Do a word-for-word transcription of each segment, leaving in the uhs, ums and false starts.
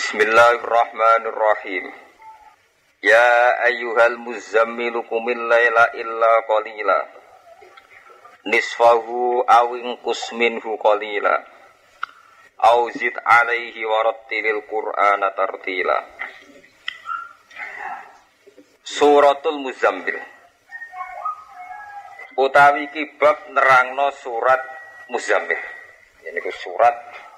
Bismillahirrahmanirrahim. Ya ayyuhal muzammilu qumil laila illa qalila nisfahu aw inqus minhu qalila aw zid alaihi warattilil qur'ana tartila. Suratul Muzammil utawi kibab nerangno surat Muzammil. Ini surat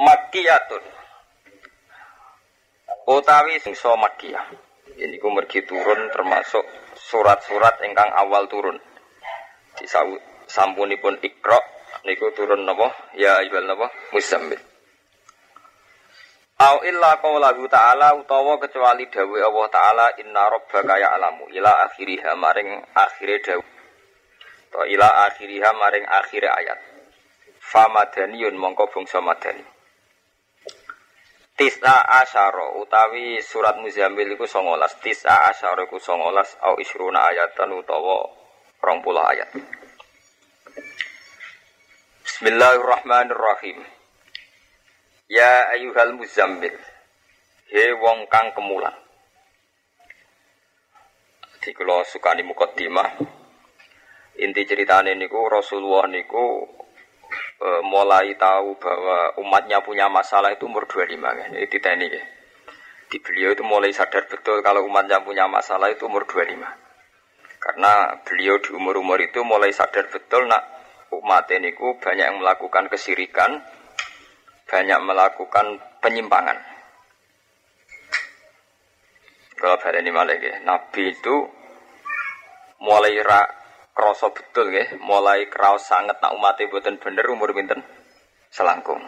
Makyatun utawi singso Makkiyah. Ini ku mergi turun termasuk surat-surat ingkang awal turun. Di sampunipun Iqra niku turun napa? Ya ayyuhal napa? Muzammil. Au illa qawlahu ta'ala utawa kecuali dawuh Allah Ta'ala inna rabbaka ya'lamu ila akhiriha maring akhire dawuh. Ta ila akhiriha maring akhire ayat. Famadaniun mongko bangsa madani. Tis'a asyara utawi surat Muzammil iku songolas. Tis'a asyara iku songolas au isruna ayatan utawa rong puluh ayat. Bismillahirrahmanirrahim. Ya ayyuhal muzammil, he wong kang kemulan. Di kula sukani mukaddimah. Inti ceritane niku Rasulullah niku mulai tahu bahwa umatnya punya masalah itu umur dua puluh lima kan. Ini diteni ya. Di beliau itu mulai sadar betul kalau umatnya punya masalah itu umur dua puluh lima. Karena beliau di umur-umur itu mulai sadar betul nak umat niku banyak yang melakukan kesirikan, banyak melakukan penyimpangan. Kalau bareng ini malah ya. Nabi itu mulai ra kroso betul ya, mulai kraos sangat nak umatnya buatan bener umur binten selangkung.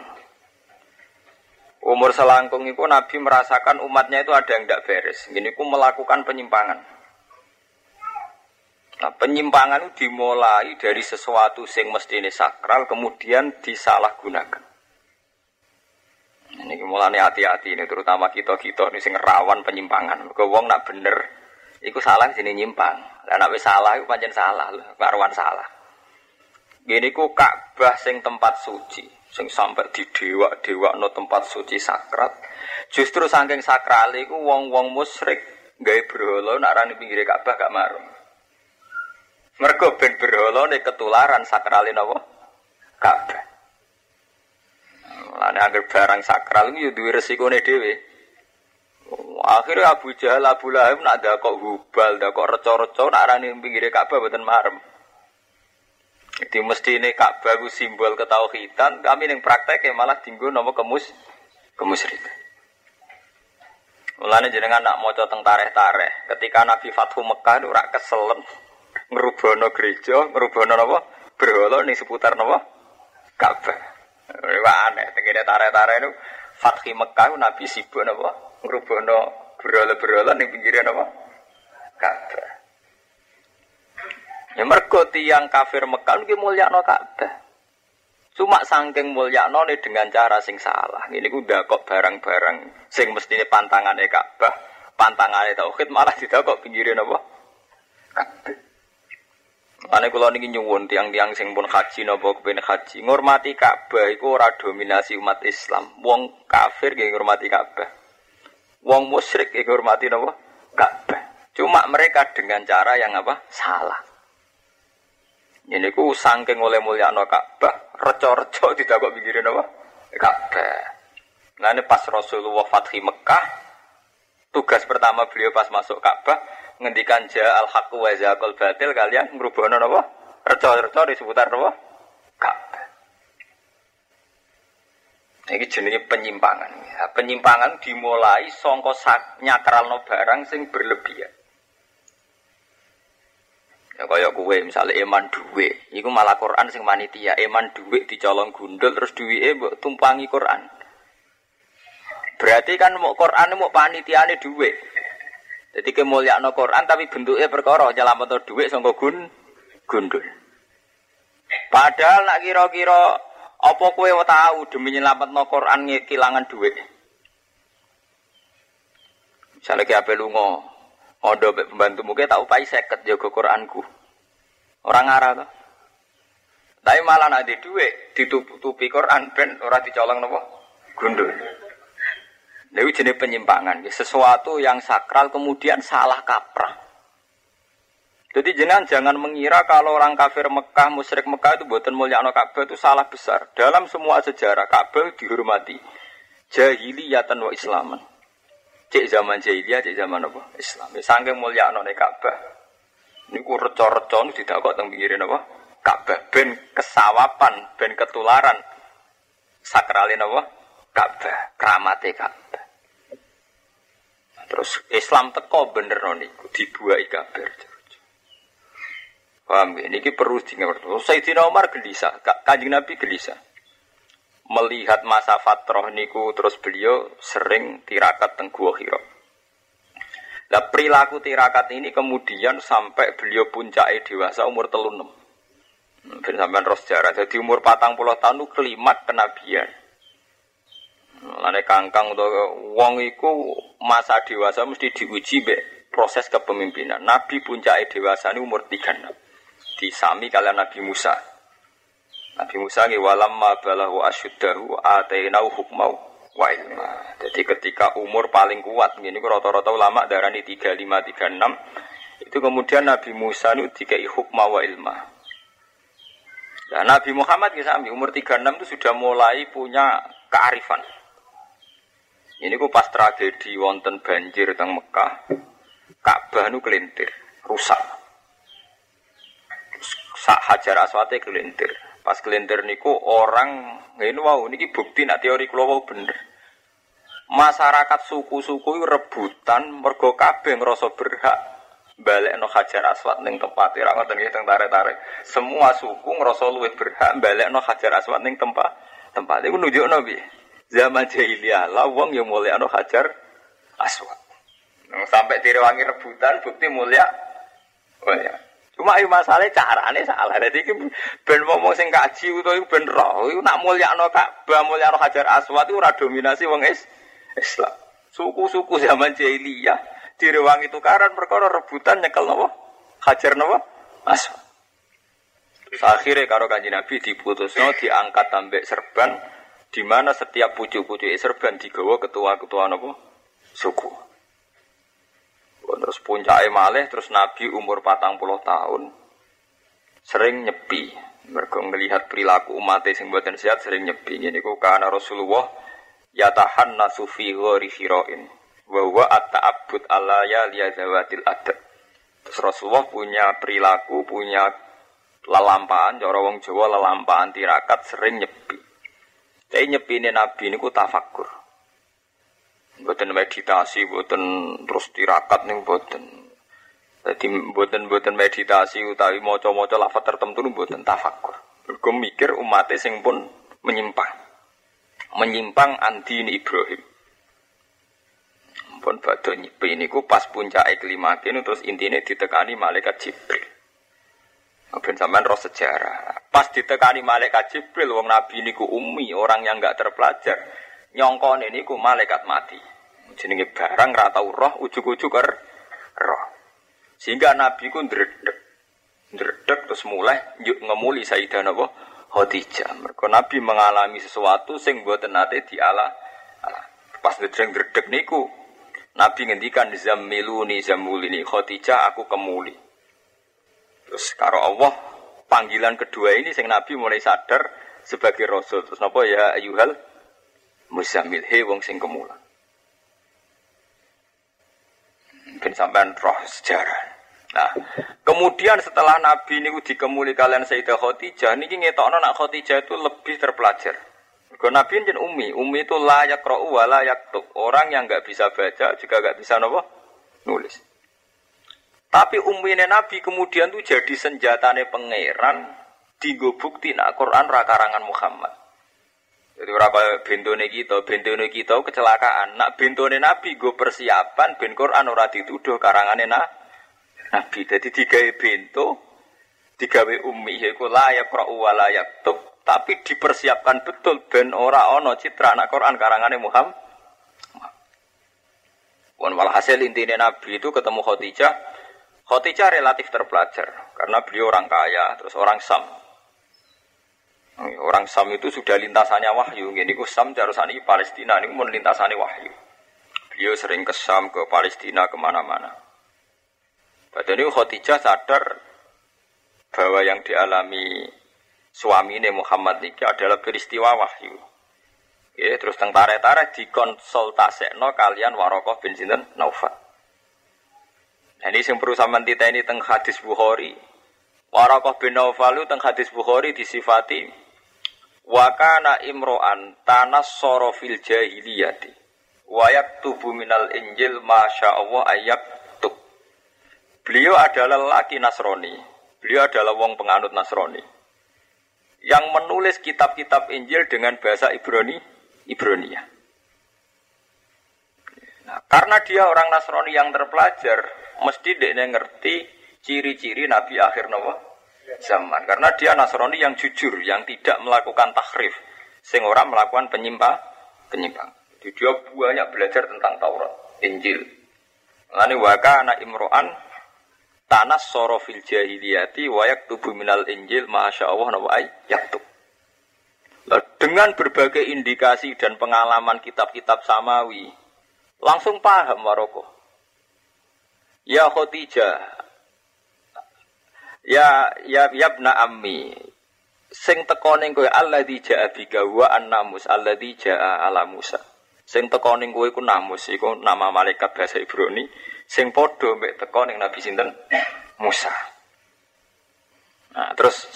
Umur selangkung itu Nabi merasakan umatnya itu ada yang tidak beres. Gini ku melakukan penyimpangan. Nah, penyimpangan itu dimulai dari sesuatu sing mestine sakral kemudian disalahgunakan. Ini mulane hati-hati ini terutama kita-kita ini sing rawan penyimpangan. Kau wong nak bener. Iku salah sini nyimpang. Lah nek wis salah iku pancen salah lho, karuan salah. Ngene iku Ka'bah sing tempat suci, sing sampe didewak-dewakno tempat suci sakral. Justru saking sakrale iku wong-wong musyrik gawe berhala nek arane pinggire Ka'bah gak marung. Mergo ben berhalane ketularan sakrale napa? Ka'bah. Lah nek anggere barang sakral iku ya duwe resikone dhewe. Akhirnya Abu Jahal, Abu Lahab nak ada kok hubal, ada kok reco-reco nak arani pinggire Ka'bah boten marem. Jadi mestine Ka'bah ku simbol ketauhidan, kami ning praktek malah dinggo nama kemus kemusyrikan. Mulane jenengan nak maca teng tarikh-tarikh, ketika Nabi Fathu Mekah itu ora keselen ngrubono gereja, ngrubono napa? Berhala ning seputar napa? Ka'bah. Wah aneh tengene tarikh-tarikh niku Fathu Mekah Nabi sibuk napa? Ngerubono berolah-berolah di pinggiran apa? Ka'bah. Ya mergo tiyang kafir Mekah iki mulyakno Ka'bah. Cuma saking mulyakno ne dengan cara sing salah. Ngene ku ndakok barang-barang sing mestine pantangane Ka'bah, pantangane tauhid malah didakok pinggiran apa? Ka'bah. Mane kula niki nyuwun tiyang-tiyang sing pun haji napa kepen haji, ngurmati Ka'bah iku ora dominasi umat Islam. Wong kafir nggih ngurmati Ka'bah. Wong musyrik iku hormati napa? Ka'bah. Cuma mereka dengan cara yang apa? Salah. Niku saking oleh mulyakno Ka'bah, reca-reca tidak kok pikirin apa? Ka'bah. Nah ini pas Rasulullah Fathi Mekah, tugas pertama beliau pas masuk Ka'bah ngendikan ja'al haqqu wa zaqal batil, kalian ngrubono napa? Reca-reca di seputar napa? Ka'bah. Ini jenisnya penyimpangan. Penyimpangan dimulai songko nyakralno barang sing berlebihan. Ya kaya kowe misale eman dhuwit, iku malah Quran sing manitia. Eman dhuwit dicolong gundul terus dhuwite mbok tumpangi Quran. Berarti kan mok Quran mok panitiane dhuwit. Dadi kemulyakno Quran tapi bentuke perkara nyelametno dhuwit songko gun gundul. Padahal nak kira-kira apa kowe tahu demi nyelametno Quran kehilangan duit? Misale ki ape lunga, ondo mbek pembantu muke tak upahi seket jaga Quranku. Ora ngara to. Tapi malah nek di dhuwit ditutupi Quran ben ora dicolong napa? gundul. Itu jenis penyimpangan. Sesuatu yang sakral kemudian salah kaprah. Jadi jenengan jangan mengira kalau orang kafir Mekah, musyrik Mekah itu buatan mulyakno Ka'bah itu salah besar. Dalam semua sejarah Ka'bah dihormati. Jahiliyatan wa Islaman. Cek zaman jahiliyah, cek zaman apa? Islam. Sangking mulyakno Ka'bah. Ini ku reco-reco itu tidak kok tenggirin apa? Ka'bah. Ben kesawapan, ben ketularan. Sakralin apa? Ka'bah. Keramate Ka'bah. Terus Islam teko bener niku dibuai kafir. Paham ya? Niki perlu diingat. Sayyidina Umar gelisah, Kanjeng Nabi gelisah. Melihat masa fatrah niku terus beliau sering tirakat teng Gua Hira. Lah perilaku tirakat ini kemudian sampai beliau puncake dewasa umur tiga puluh enam. Ben sampean terus sejarah. Jadi umur patang puluh tahun itu klimat kenabian. Lane kangkang utawa wong iku masa dewasa mesti diuji mbek proses kepemimpinan. Nabi puncake dewasa ini umur tiga puluh enam. Disami kalian Nabi Musa. Nabi Musa nggih walamma balahu asyuddahu atainau hukmau wa ilma. Jadi ketika umur paling kuat ngene iku rata-rata ulama darani tiga puluh lima tiga puluh enam. Itu kemudian Nabi Musa niku dikai hukma wa ilma. Dan Nabi Muhammad nggih sami umur tiga puluh enam itu sudah mulai punya kearifan. Ini ku pas tragedi wonten banjir teng Mekah. Ka'bah nu kelintir, rusak. Sak Hajar Aswad e kelintir. Pas kelintir niku orang ngene wau niki bukti nek teori kula wau bener. Masyarakat suku-suku rebutan mergo kabeh ngrasa berhak balekno Hajar Aswad ning tempat ora ngoten nggih teng tarik-tarik. Semua suku ngrasa luwih berhak balekno Hajar Aswad ning tempat tempat iku nunjukno piye? Zaman jahiliyah lah wong yang mulia no Hajar Aswad. Sampai direwangi rebutan bukti mulia. Oh ya. Cuma ayu masalahnya carane salah. Jadi ben ngomong sing kaji utawa ben roh iku nak mulyakno Ka'bah, mulyakno Hajar Aswad iku ora dominasi wong is, Islam. Suku-suku zaman jahiliyah direwangi tukaran perkara rebutan nyekel napa? Hajar napa? Aswad. Terus akhire karo Kanjeng Nabi diputusno diangkat ambek serban. Di mana setiap pucuk-pucuk serban digawa ketua-ketua nopo suku. Terus puncake malih terus Nabi umur patang puluh tahun sering nyepi. Mergo melihat perilaku umat sing mboten sehat sering nyepi. Niku kana Rasulullah yatahannasu fi ghori hirain wa huwa at-ta'abbud ala ya zawatil adab. Terus Rasulullah punya perilaku, punya lelampaan, cara wong Jawa lelampaan tirakat sering nyepi. Tapi nyepine Nabi niku tafakur. Mboten meditasi, mboten terus tirakat niku mboten. Dadi mboten-mboten meditasi utawi maca-maca lafaz tertentu mboten tafakur. Mergo mikir umate sing pun menyimpang. Menyimpang andine Ibrahim. Pun badhe nyepi niku pas puncake klimake terus intine ditekani malaikat Jibril. Ben sampean roh sejarah. Pas ditekani malaikat Jibril wong nabi niku ummi, orang yang enggak terpelajar. Nyongkone niku malaikat mati. Jenenge barang ra tau roh ujug-ujug er roh. Sehingga nabi ku ndredeg. Ndredeg terus mulai ngemuli Sayyidah Khadijah. Mergo nabi mengalami sesuatu sing mboten nate diala. Pas ndredeg niku nabi ngendikan zammiluni zammulini Khadijah aku kemuli. Terus karo Allah panggilan kedua ini sing Nabi mulai sadar sebagai Rasul. Terus napa ya ayuhal muzammil he wong sing kemula. Ben sampean roh sejarah. Nah, kemudian setelah Nabi niku dikemuli kalian Sayyidah Khadijah niki ngetokno nak Khadijah itu lebih terpelajar. Mergo Nabi njen ummi, ummi itu la yaqra'u wa la yaktub. Orang yang enggak bisa baca juga enggak bisa napa? Nulis. Tapi umine Nabi kemudian tuh jadi senjatane pangeran dienggo bukti nak Quran ra karangan Muhammad. Jadi ora kaya bentone kita, bentone kita kecelakaan. Nak bentone Nabi nggo persiapan ben Quran ora dituduh karangane na, Nabi. Jadi digawe bento, digawe ummi iku la yaqra'u wa la yaktub, tapi dipersiapkan betul ben ora ana citra nak Quran karangane Muhammad. Wan walhasil intine Nabi itu ketemu Khadijah. Khadijah relatif terpelajar karena beliau orang kaya, terus orang Sam. Orang Sam itu sudah lintasannya wahyu. Ini ku Sam jarusani Palestina, ini pun lintasannya wahyu. Beliau sering ke Sam, ke Palestina, kemana-mana. Pada ini Khadijah sadar bahwa yang dialami suaminya Muhammad ini adalah peristiwa wahyu. Ya, terus teng tarik-tarik dikonsultasekno kalian Waraqah bin Naufal. Nah, ini yang perlu sampean titeni teng hadis Bukhari. Waraqah bin Naufal teng hadis Bukhari disifati wa kana imro'an tanassara fil jahiliyati wa yaktubu minal injil ma sya'allahu ayaktub. Beliau adalah laki Nasrani. Beliau adalah wong penganut Nasrani yang menulis kitab-kitab Injil dengan bahasa Ibrani Ibronia. Nah, karena dia orang Nasrani yang terpelajar, mesti dia ngerti ciri-ciri Nabi akhir Nabi zaman. Karena dia Nasrani yang jujur, yang tidak melakukan tahrif, sing ora melakukan penyimpang, penyimpang. Jadi dia banyak belajar tentang Taurat, Injil. Lani waka anak imro'an tanas sorofil jahiliyati wayak tubuh minal Injil masya Allah nawaai yaktub. Dengan berbagai indikasi dan pengalaman kitab-kitab samawi, langsung paham Waraqah. Ya Khadijah, ya ya yabna ammi, sing teko ning kowe alladzi jaa bika wa annamus alladzi jaa ala Musa. Sing teko ning kowe iku namus, iku nama malaikat bahasa Ibrani sing padha mek teko ning Nabi sinten? Musa. Nah, terus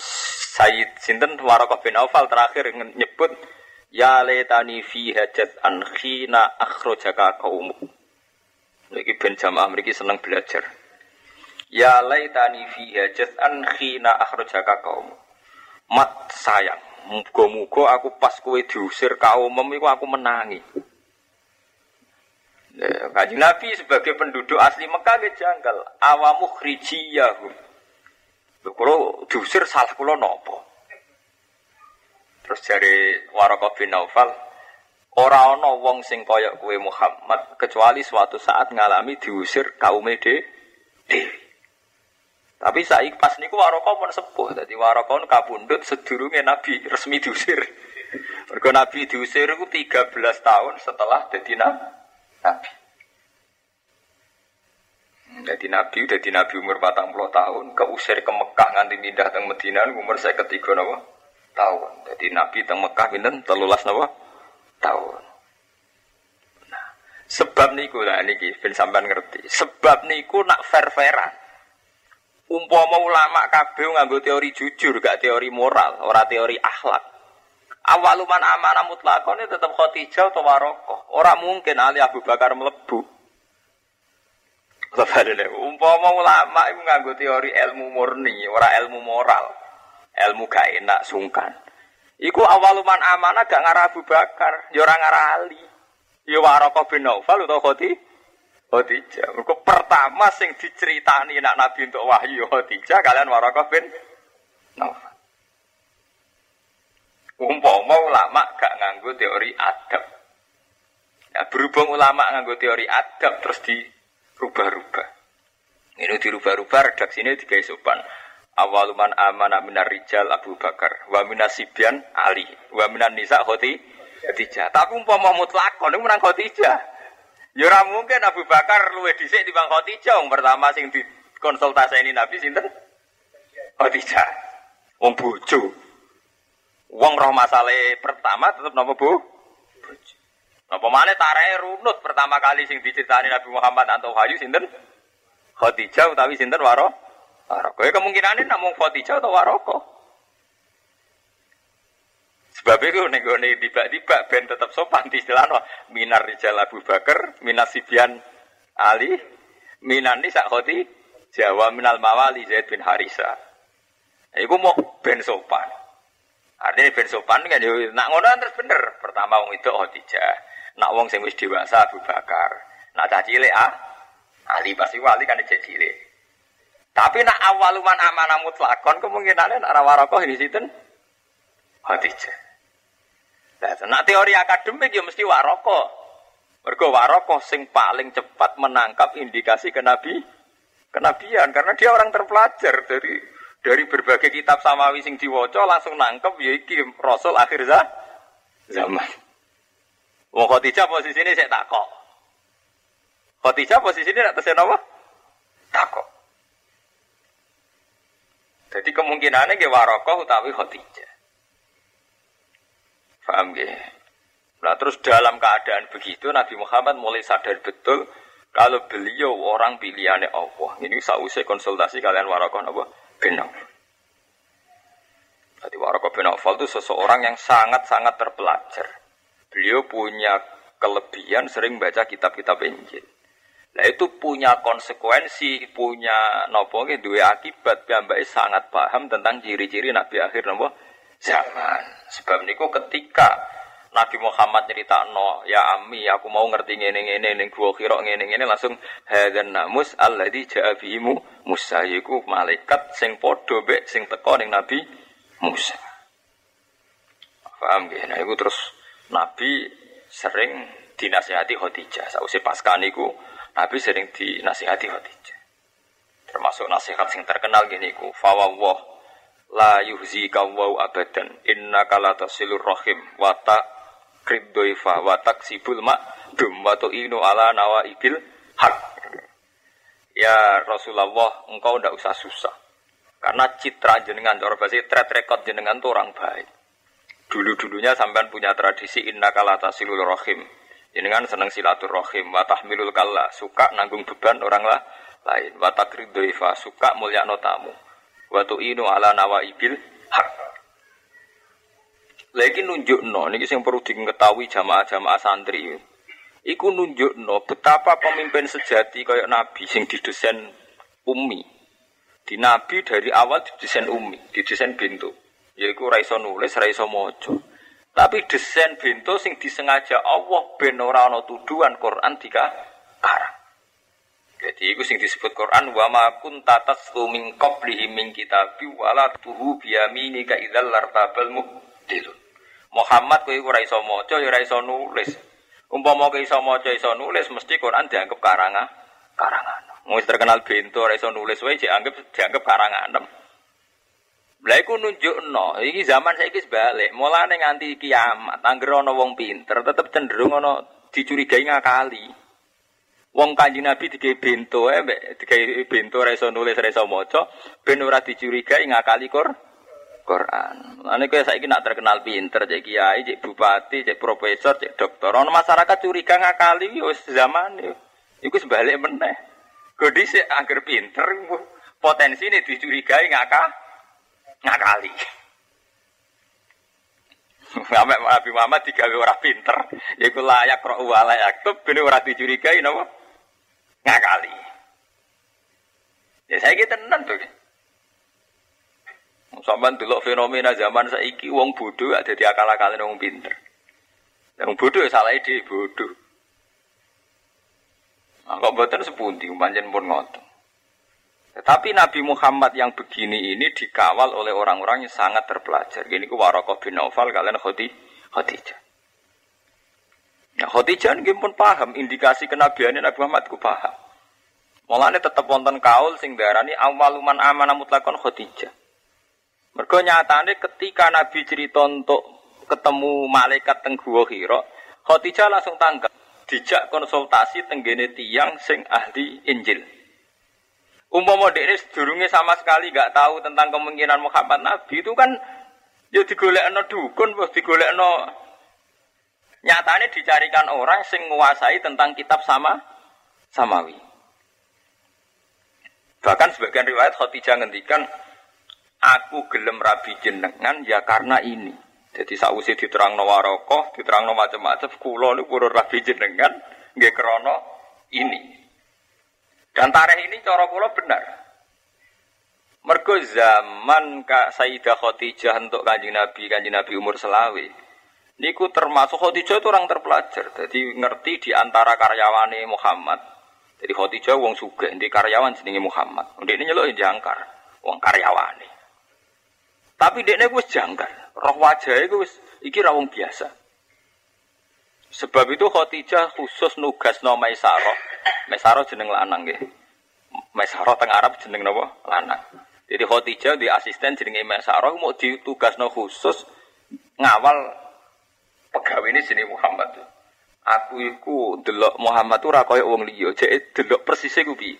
Sayyid sinten Waraqah bin Naufal terakhir nyebut ya laitani fi hajat an khina akhrajaka qaumuk. Niki ben jamaah mriki seneng belajar. Ya laitani fi hajat an khina akhrajaka qaumuk. Mat sayang, muga-muga aku pas kowe diusir kaumem iku aku menangi. Nah, Kanjeng Nabi sebagai penduduk asli Mekah ge janggal awamu khrijiyahum. Kalau diusir salah kula napa? Terus jare Waraqah bin Naufal, ora ana wong sing kaya kowe Muhammad kecuali suatu saat ngalami diusir kaume dhewe. Tapi saiki pas niku Waraqah pun sepuh, dadi Waraqah kapundhut sedurunge Nabi resmi diusir. Mergo Nabi diusir iku tiga belas tahun setelah dadi Nabi. Jadi Nabi, jadi Nabi umur empat puluh tahun, keusir ke Mekah nganti pindah teng Medina umur seket tiga napa tahun. Jadi Nabi teng Mekah pinten telulas napa tahun. Nah, sebab niku lah niki ben sampean ngerti. Sebab niku nak fair-fairan. Umpama ulama kabeh nganggo teori jujur, gak teori moral, ora teori akhlak. Awaluman amanah mutlakone tetep Khadijah utawa Waraqah. Ora mungkin Ali Abu Bakar mlebu. Umpama ulama itu nganggo teori ilmu murni, ora ilmu moral, ilmu gak enak sungkan. Iku awaluman amanah gak ngarah Abu Bakar, ya ora ngarah Ali. Ya Waraqah bin Naufal utawa Khadijah. Khadijah. Mergo pertama sing diceritani nak Nabi untuk wahyu Khadijah kalian Waraqah bin Naufal. Umpama ulama gak nganggo teori adab. Nah, berhubung ulama nganggo teori adab terus di rubah-rubah. Ini dirubah-rubah redaksinya digawe sopan. Awaluman amanah minar rijal Abu Bakar, wa minasibyan Ali, wa minan nisa Khadijah. Tapi umpama mutlakon iku menang Khadijah. Ya ora mungkin Abu Bakar luwih dhisik timbang Khadijah. Wong pertama sing dikonsultaseni Nabi sinten? Khadijah. Wong bojo. Wong roh masalahe pertama tetep napa Bu? Bojo. Napa maneh tareke runut pertama kali sing diceritani Nabi Muhammad antuk wahyu sinten? Khadijah utawi sinten Waraqah? Waraqah. Ya kemungkinane namung Khadijah utawa Waraqah. Sebab iku nek gone tiba-tiba ben tetep sopan diistilahno minar rijal Abu Bakar, minasibian Ali, minan nisa Khadijah, Jawa minal mawali Zaid bin Harisa. Iku mau ben sopan. Artinya ben sopan kan yo nak ngono terus bener. Pertama wong itu Khadijah. Nak wong sing wis dewasa Abu Bakar. Nak cah cilik ah Ali pasti wali kan cah cilik. Tapi nak awaluman amanah mutlakon kemungkinane nak Waraqah iki sinten? Khadijah. Lah nak teori akademik ya mesti Waraqah. Mergo Waraqah sing paling cepat menangkap indikasi ke Nabi kenabian karena dia orang terpelajar dari dari berbagai kitab samawi sing diwaca langsung nangkep ya iki rasul akhir zaman. Zaman. Wong Khadijah posisine sik takok. Khadijah posisine rak tesen apa? Takok. Jadi kemungkinannya nggih Waraqah utawi Khadijah. Paham nggih? Nah terus dalam keadaan begitu Nabi Muhammad mulai sadar betul kalau beliau orang pilihannya Allah. Ini sausai konsultasi kalian Waraqah apa? Benar. Jadi Waraqah bin Naufal itu seseorang yang sangat-sangat terpelajar. Beliau punya kelebihan sering baca kitab-kitab Injil. Nah itu punya konsekuensi, punya nopongnya dua akibat. Mbak sangat paham tentang ciri-ciri Nabi akhir nopo zaman. Sebab niku ketika Nabi Muhammad nyeritakno, ya ami, aku mau ngerti ngene-ngene ning Gua Hira ngene-ngene langsung hadan namus alladzi jaa bihi Musa iku malaikat sing padha mbek sing teka ning Nabi Musa. Paham nggih? Nah iku terus Nabi sering dinasihati Khadijah. Sausé pasca niku Nabi sering dinasihati Khadijah. Termasuk nasihat sing terkenal gini ku, fa wallah la yuhzika wa abadan innaka la tasilur rahim wa ta kriddoifa wa taksibul ma'dum wa tu'inu ala nawaibil haq. Ya Rasulullah, engkau ndak usah susah. Karena citra jenengan cara basi track record jenengan tuh orang baik. Dulu-dulunya sampean punya tradisi innaka la tasilur rahim. Jenengan seneng silaturahim, wa tahmilul kalla, suka nanggung beban orang lah lain, wa takridoifa, suka mulyakno tamu, wa tu'inu ala nawaibil haq. Lha iki nunjukno niki sing perlu diketahui jamaah-jamaah santri. Iku nunjukno betapa pemimpin sejati kaya nabi sing didesain ummi. Di nabi dari awal didesain ummi, didesain bintu. Yaiku ora iso nulis, ora iso maca. Tapi desain bento sing disengaja Allah ben ora ana tuduhan Quran dikarang. Jadi iku sing disebut Quran wa ma kunta taslu min qablihi min kitabi wala tuhu bi yaminika idzal lartabal muhdil. Muhammad kowe ora iso maca ya ora iso nulis. Umpama kowe iso maca iso nulis mesti Quran dianggap karangan karangan. Wong terkenal bento ora iso nulis wae dianggap dianggap karangan. Lha iku nunjukno iki zaman saiki sebalik, mulane nganti kiamat anggere ana wong pinter tetep cenderung ana dicurigai ngakali. Wong Kanjeng Nabi digawe bento ae mbek digawe bento ora iso nulis ora iso maca ben ora dicurigai ngakali Qur Quran. Mulane kowe saiki nak terkenal pinter cek kiai, cek bupati, cek profesor, cek doktor, ana masyarakat curiga ngakali wis zamane. Iku sebalik meneh. Godhi sik anggere pinter potensine dicurigai ngakali. Ngakali. Sampai Nabi Muhammad digawe ora pinter, yaiku layak roh wala yaktub ben ora dicurigai napa? Ngakali. Ya saiki tenan to. Sampeyan delok fenomena zaman saiki wong bodho gak dadi akal-akalen wong pinter. Wong bodho ya salah ide bodho. Angkok mboten sepundi pancen pun ngoten. Tapi Nabi Muhammad yang begini ini dikawal oleh orang-orang yang sangat terpelajar. Ini ku Waraqah bin Naufal kalian Khadijah. Nah Khadijah ini pun paham indikasi kenabiannya Nabi Muhammad ku paham. Mulane tetep wonten kaul sing diarani awaluman amana mutlakon Khadijah. Mergo nyatane ketika Nabi cerita untuk ketemu malaikat teng Gua Hira, Khadijah langsung tanggap, dijak konsultasi teng gene tiyang sing ahli Injil. Umpama dekne sedurunge sama sekali enggak tahu tentang kemungkinan Muhammad Nabi itu kan ya digolekno dukun, wis digolekno nyatane dicarikan orang sing nguasai tentang kitab sama samawi. Bahkan sebagian riwayat Khadijah ngendikan aku gelem rabi jenengan ya karena ini. Jadi sakwise diterangno Waraqah, diterangno macam-macam kula niku purun rabi jenengan nggih krana ini. Dan tarikh ini cara kula benar. Mergo zaman Kak Sayyidah Khadijah untuk Kanjeng Nabi, Kanjeng Nabi umur selawe. Niku termasuk Khadijah itu orang terpelajar. Jadi ngerti di antara karyawane Muhammad. Jadi Khadijah wong sugih, ndek karyawan jenenge Muhammad. Ndekne nyeluk jangkar, wong karyawane. Tapi ndekne wis jangkar, roh wajahe wis iki ra wong biasa. Sebab itu Khadijah khusus nugasno Maisarah. Maisarah jeneng lanang nggih. Maisarah teng Arab jeneng napa? Lanang. Jadi Khadijah di asisten jenenge Maisarah mau ditugasno khusus ngawal pegawene jenenge Muhammad. Aku iku delok Muhammad ora kaya wong liya, jek delok persise ku piye.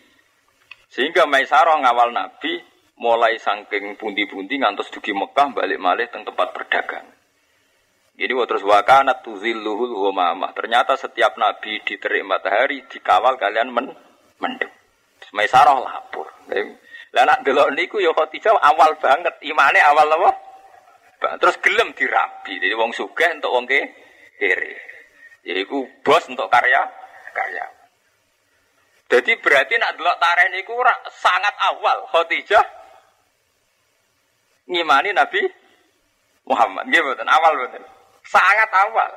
Sehingga Maisarah ngawal Nabi mulai saking pundi-pundi ngantos dugi Mekah balik malih teng tempat perdagangan. Jadi terus wakanat tuzilluhul ghamamah. Ternyata setiap nabi diterik matahari dikawal kalian men mendung. Maisarah lapor. Lah nak delok niku ya Khadijah awal banget imane awal apa? Terus gelem dirabi. Jadi wong sugih entuk wong kere. Yaiku bos entuk karya karya. Jadi berarti nak delok tarikh niku sangat awal Khadijah ngimani Nabi Muhammad. Nggih mboten awal mboten. Sangat awal.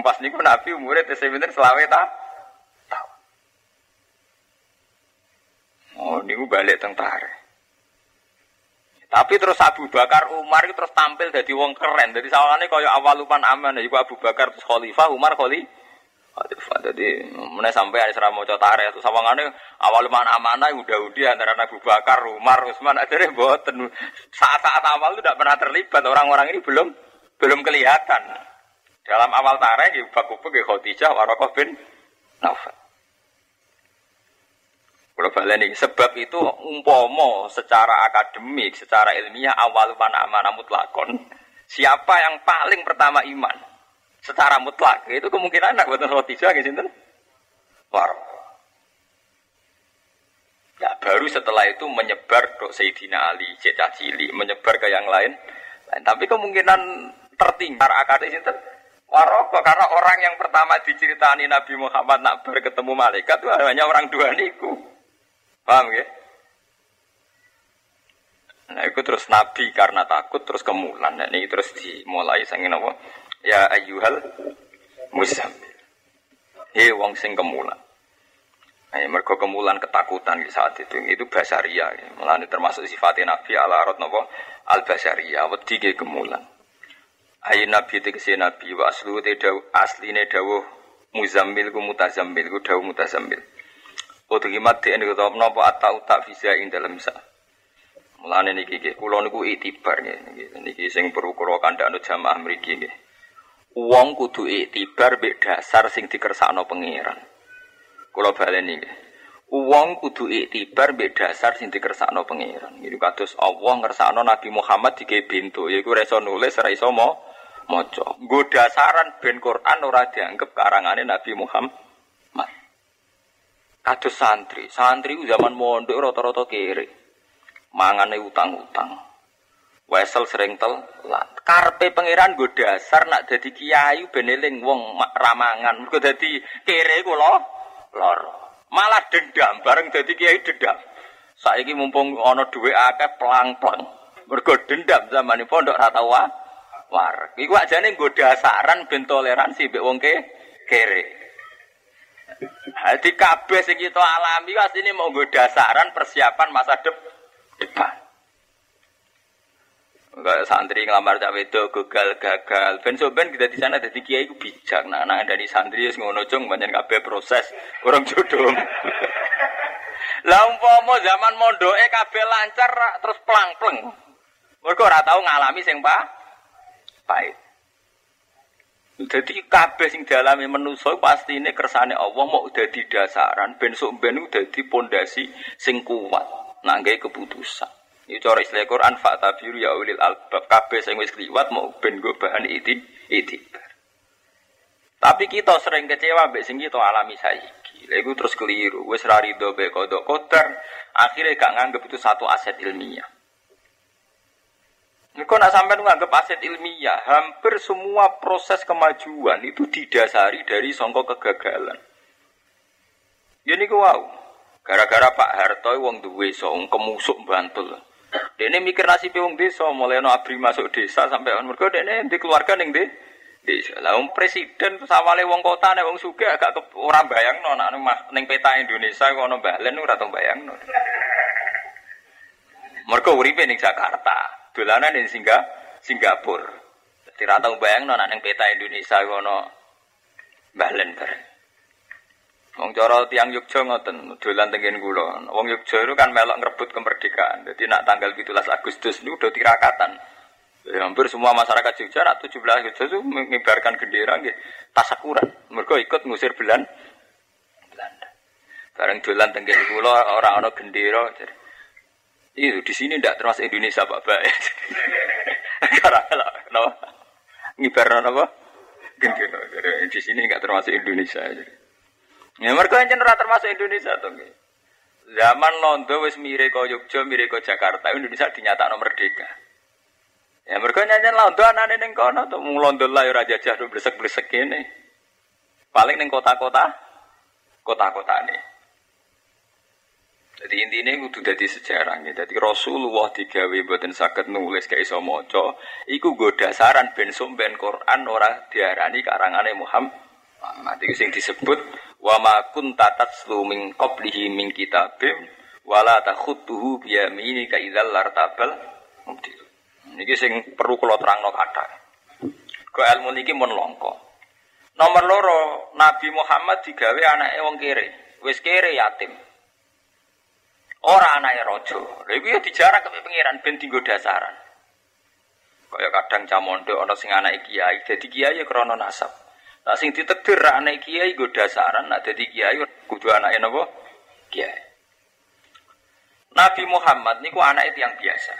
Pas niku Nabi umure tesih pinten selawe ta? Tahu. Oh, niku balik teng tarikh. Tapi terus Abu Bakar Umar itu terus tampil dadi wong keren. Dadi sawangane kaya awal lupan aman ya Abu Bakar terus khalifah, Umar khalifah. Dadi meneh sampe arep maca tarikh terus sawangane awal lupan amanah udah-udah antara Abu Bakar, Umar, Utsman ajare mboten. Saat-saat awal itu tidak pernah terlibat orang-orang ini belum belum kelihatan. Dalam awal tarikh Abu Bakar ke Khadijah Waraqah bin Naufal. Kalau baleni sebab itu umpama secara akademik, secara ilmiah awal amanah mutlakon. Siapa yang paling pertama iman secara mutlak itu kemungkinan anak buatan Khadijah nggih sinten? Waraqah. Ya baru setelah itu menyebar ke Sayyidina Ali, cecah cilik, menyebar ke yang lain. Lain. Tapi kemungkinan tertinggal akademik sinten? Waraqah, karena orang yang pertama diceritani Nabi Muhammad nak berketemu malaikat itu hanya orang dua niku. Paham ya? Nah itu terus Nabi karena takut terus kemulan. Nah ini terus dimulai sangin apa? Ya ayyuhal muzammil. Hei wong sing kemulan. Nah mergo kemulan ketakutan di saat itu. Itu basaria. Ya. Melani termasuk sifatnya Nabi ala arad apa? Al-basaria. Wedi ge kemulan. Ayi Nabi tegese Nabi wa aslu te dawuh asline dawuh muzammil ku mutazammil ku dawuh mutazammil. Oto kimat dene kota menapa atau tak bisa ing dalem sak. Mulane niki nggih kula niku iktibar nggih. Niki sing perlu kula kandhakno jamaah mriki nggih. Wong kudu iktibar mbek dasar sing dikersakno pangeran. Kula baleni nggih. Wong kudu iktibar mbek dasar sing dikersakno pangeran. Niku kados Allah ngersakno Nabi Muhammad dikei bintu, yaiku ora iso nulis, ora iso maca. Nggo dasaran ben Quran ora dianggep karangane Nabi Muhammad. Kados santri, santri ku zaman mondok rata-rata kere. Mangane utang-utang. Wesel sering telan. Karepe pangeran nggo dasar nak dadi kiai ben eling wong ramangan. Mergo dadi kere kula lara. Malah dendam bareng dadi kiai dendam. Saiki mumpung ana dhuwit akeh pelang-pelang. Mergo dendam zamane pondok ra tau wareg. Iku ajane nggo dasaran ben toleransi mbek wong ke kere. Di kabeh sing kita alami asline mau nggo dasaran persiapan masa depan. Enggak santri ngelamar cah wedok gagal-gagal. Ben soben kita di sana dadi kiai ku bijak. Nah, nah dari santri wis ngono jong pancen kabeh proses urung jodoh. Lah umpama zaman mondoke kabeh lancar terus pelang-peleng. Mergo ora tau ngalami sing pa pahit. Dadi kabeh sing dialami manusa pastine kersane Allah mau dadi dasaran ben sok ben dadi pondasi sing kuat nangge keputusan. Iki cara istilah Quran fa tabiru ya ulil albab kabeh sing wis liwat mau ben go bahan iti iti. Tapi kita sering kecewa mbek sing kita alami saiki. Lha iku terus keliru, wis ra rido be kodok kotor, akhire gak nganggep itu satu aset ilmiah. Kau nak sampai menganggap aset ilmiah, hampir semua proses kemajuan itu didasari dari songkok kegagalan. Jadi kau wow, gara-gara Pak Harto wong duwe song kemusuk Bantul. Dene mikir nasib wong desa mulai no abri masuk desa sampai orang mereka dene di keluarga neng de. Desa lah um presiden sawale wong kota neng wong sugih agak orang bayang no nak neng peta Indonesia kau no balen ora tau bayang no. Mereka uripe neng Jakarta. Dolanan ning Singga, Singapura. Dadi ra tau bayangno nek ning peta Indonesia ono balen bareng. Wong cara tiang Yogya ngoten, dolan tengen kula. Wong Yogya itu kan melok ngrebut kemerdekaan. Jadi nak tanggal tujuh belas Agustus niku udah tirakatan. Ya, hampir semua masyarakat Jogja nak tujuh belas Agustus itu mengibarkan gendera nggih tasakuran. Mergo ikut ngusir Belan. Belanda. Bareng dolan tengen kula ora ana gendera. Itu di sini ndak termasuk Indonesia, Pak Pak. Karena no ngibarno apa? Gendera. Di sini nggak termasuk Indonesia. Jadi. Ya mereka yang cenderung termasuk Indonesia tuh. Zaman Londo wis mire kok Yogyakarta, mire kok Jakarta, Indonesia dinyatakan merdeka. Ya mereka nyanyian Londo anane ning kono tuh, mung Londo lah ora jajah blesek-blesek kene. Paling ning kota-kota, kota-kotane. Dadi intine kudu dadi sejarah nggih. Dadi Rasulullah digawe mboten saged nulis gak iso maca, iku nggo dasaran ben sumpen Quran ora diarani karangane Muhammad. Nah, itu yang disebut wa ma kunta tatslu min qablihi min kitabim wala takhutuhu bi yaminika idzal lartabal mubtil. Niki sing perlu kula terangno kathah. Go ilmu niki mun langka. Nomor loro, Nabi Muhammad digawe anake wong kere. Wis kere yatim. Ora anake raja. Lha iku ya dijarak karo pangeran ben dienggo dasaran. Kaya kadang camondhok ana sing anake kiai, dadi kiai ya krana nasab. Nah, sing ditekdir anak kiai go dasaran, nak dadi kiai kudu anake napa? Kiai. Nabi Muhammad niku anake tiyang biasa.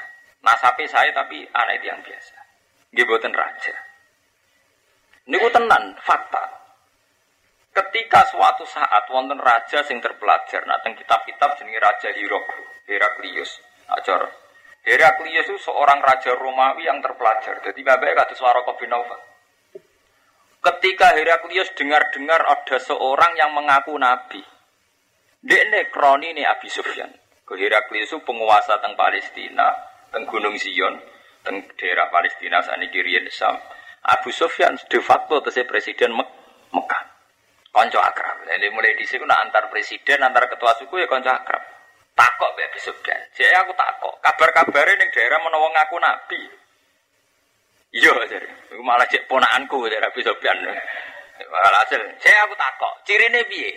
Nasabe sae tapi anake tiyang biasa. Nggih boten raja. Niku tenan fakta. Ketika suatu saat wonten raja sing terpelajar, nah teng kitab-kitab jenenge Raja Heraclius. Acor. Heraclius itu seorang raja Romawi yang terpelajar. Dadi babae kados Waraqah bin Naufal. Ketika Heraclius dengar-dengar ada seorang yang mengaku Nabi. Dekne kroni ini Abu Sufyan. Heraclius itu penguasa teng Palestina, teng Gunung Zion, teng daerah Palestina saniki riyen Sam. Abu Sufyan de facto tese presiden Mek- Mekah. Kanca akrab. Lha mulai dhisik nak antar presiden, antar ketua suku ya kanca akrab. Takok mbek Abu Sufyan. Jek aku takok, kabar-kabare ning daerah menawa ngaku Nabi. Iya, aku malah cek ponakanku dari Abu Sufyan. Malah hasil, saya aku takok, cirine piye?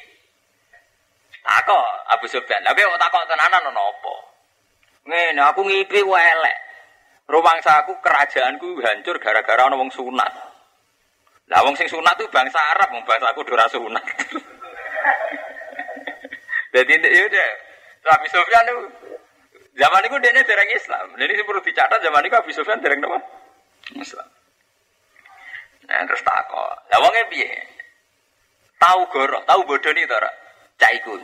Takok Abu Sufyan. Tapi aku takok tenanan ono apa? Ngene, aku ngipi wae elek. Rumangsaku kerajaanku hancur gara-gara ono wong sunat. Lah wong sing sunat itu bangsa Arab, wong bangsaku ora sunat. Dadi ya deh, Abu Sufyan itu zaman iku dene dereng Islam. Jadi perlu dicatat zaman iku Abu Sufyan dereng napa? Islam. Nah, terus tak kok. Lah wong e piye? Tau goro, tau bodoni to ora? Cah iku.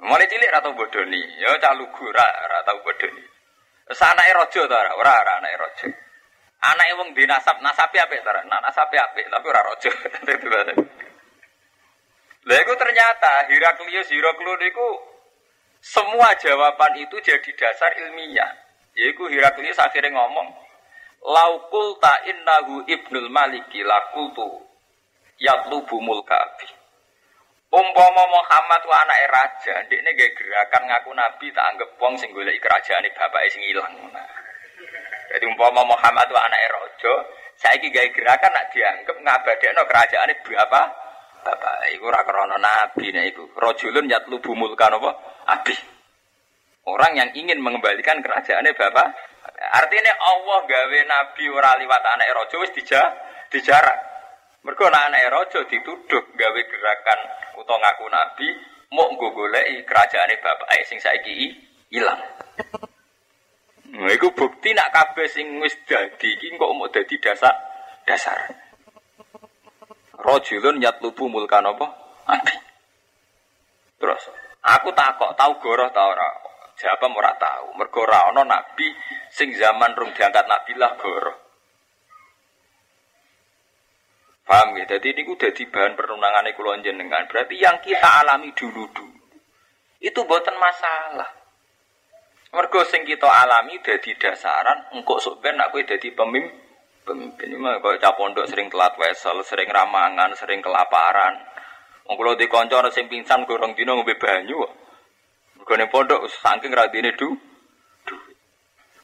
Mulai cilik ra tau bodoni, ya cah lugu ra, ra tau bodoni. Terus anake raja to ora? Ora, ora anake raja. Anake wong duwe nasab, nasabe apik to ora? Nah, nasabe apik, tapi ora raja. Lah iku ternyata Heraclius Heraclius niku semua jawaban itu jadi dasar ilmiah. Yaiku Heraclius akhire ngomong Laukul ta innahu ibnul maliki lakultu yatlubu mulkabi. Umpama Muhammad wa anake raja, ndekne nggae gerakan ngaku nabi tak anggap wong sing goleki kerajaane bapake sing ilang. Nah. Dadi umpama Muhammad wa anake raja, saiki nggae gerakan nak dianggap ngabadekno kerajaane bapak, bapake iku ora krana nabi nek iku. Rajulun yatlubu mulkan apa? Abi. Orang yang ingin mengembalikan kerajaannya bapak. Artinya Allah gawe nabi ora liwat anake raja wis dijarak. Mergo anake raja dituduh gawe gerakan utawa ngaku nabi, mok nggo goleki kerajaane bapake sing saiki ilang. Nah, iku bukti nak kabeh sing wis dadi iki kok mok dadi dasar dasar. Rajulun yatlubu mulkan apa? Nabi. Terus aku takok tau goroh ta ora? Siapa ora tahu, mergo ora ana nabi sing zaman rum diangkat nabilah goro. Paham nggih? Dadi niku dadi bahan perunangane kula njenengan. Berarti yang kita alami dulu-dulu itu boten masalah. Mergo sing kita alami dadi dasaran engko sok ben nek kowe dadi pemimpin. Pemimpin mah kaya cah pondok sering telat wesel, sering ramangan, sering kelaparan. Wong kula di kanca ana sing pingsan gorong dina ngombe banyu. Gone pondok saking radine du. Duit.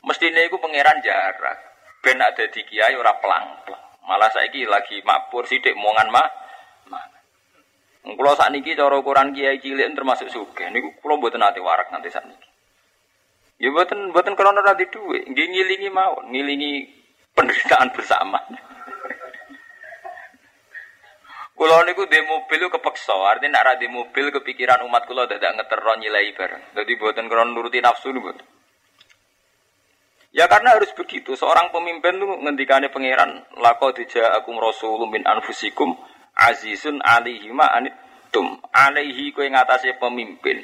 Mestine iku pangeran jarak. Ben nek dadi kiai ora pelang-pelang. Malah saiki lagi makpur sithik mongan mah. Kalau saat ini cara ukuran kiai cilik termasuk sugih. Ini kalau buatan nanti warak nanti saat ini. Ya buatan buatan karena nanti duit. Ngilingi mau, ngilingi penderitaan bersama. Kalau ini di mobil itu kepeksa. Artinya nak di mobil kepikiran umat kalau tidak ngeteron nilai bareng. Jadi buatan karena nuruti nafsu ini buatan. Ya karena harus begitu. Seorang pemimpin itu ngendikane pangeran, laqad ja'akum rasulun min anfusikum azizun 'alaihi ma anittum. Alaihi kowe ngatasé pemimpin.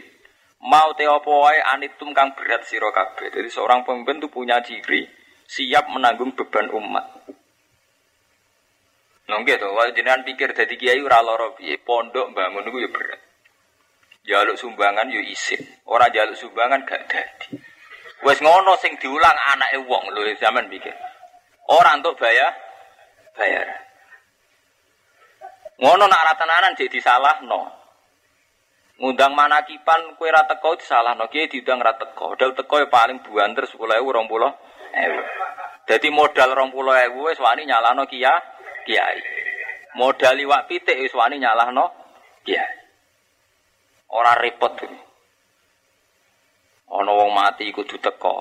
Mau te apa wae anittum kang berat sira kabeh. Jadi seorang pemimpin itu punya ciri siap menanggung beban umat. Nggih gitu, to, jenengan pikir dadi kiai ora lara piye, pondok mbangun iku ya berat. Jaluk sumbangan ya isin. Ora jaluk sumbangan gak dadi. Wes ngono sing diulang anake wong lho sampean pikir. Ora entuk bayar bayar. Ngono nak ratananan jek disalahno. Ngundang manakipan kowe ra teko disalahno, kiye diundang ra teko. Modal teko ya paling buanter sepuluh ewu, dua puluh ewu. Dadi modal dua puluh ewu wis wani nyalahno kiai, kiai. Modal liwak pitik wis wani nyalahno kiai. Ora repot kuwi. Ana wong mati kudu teka.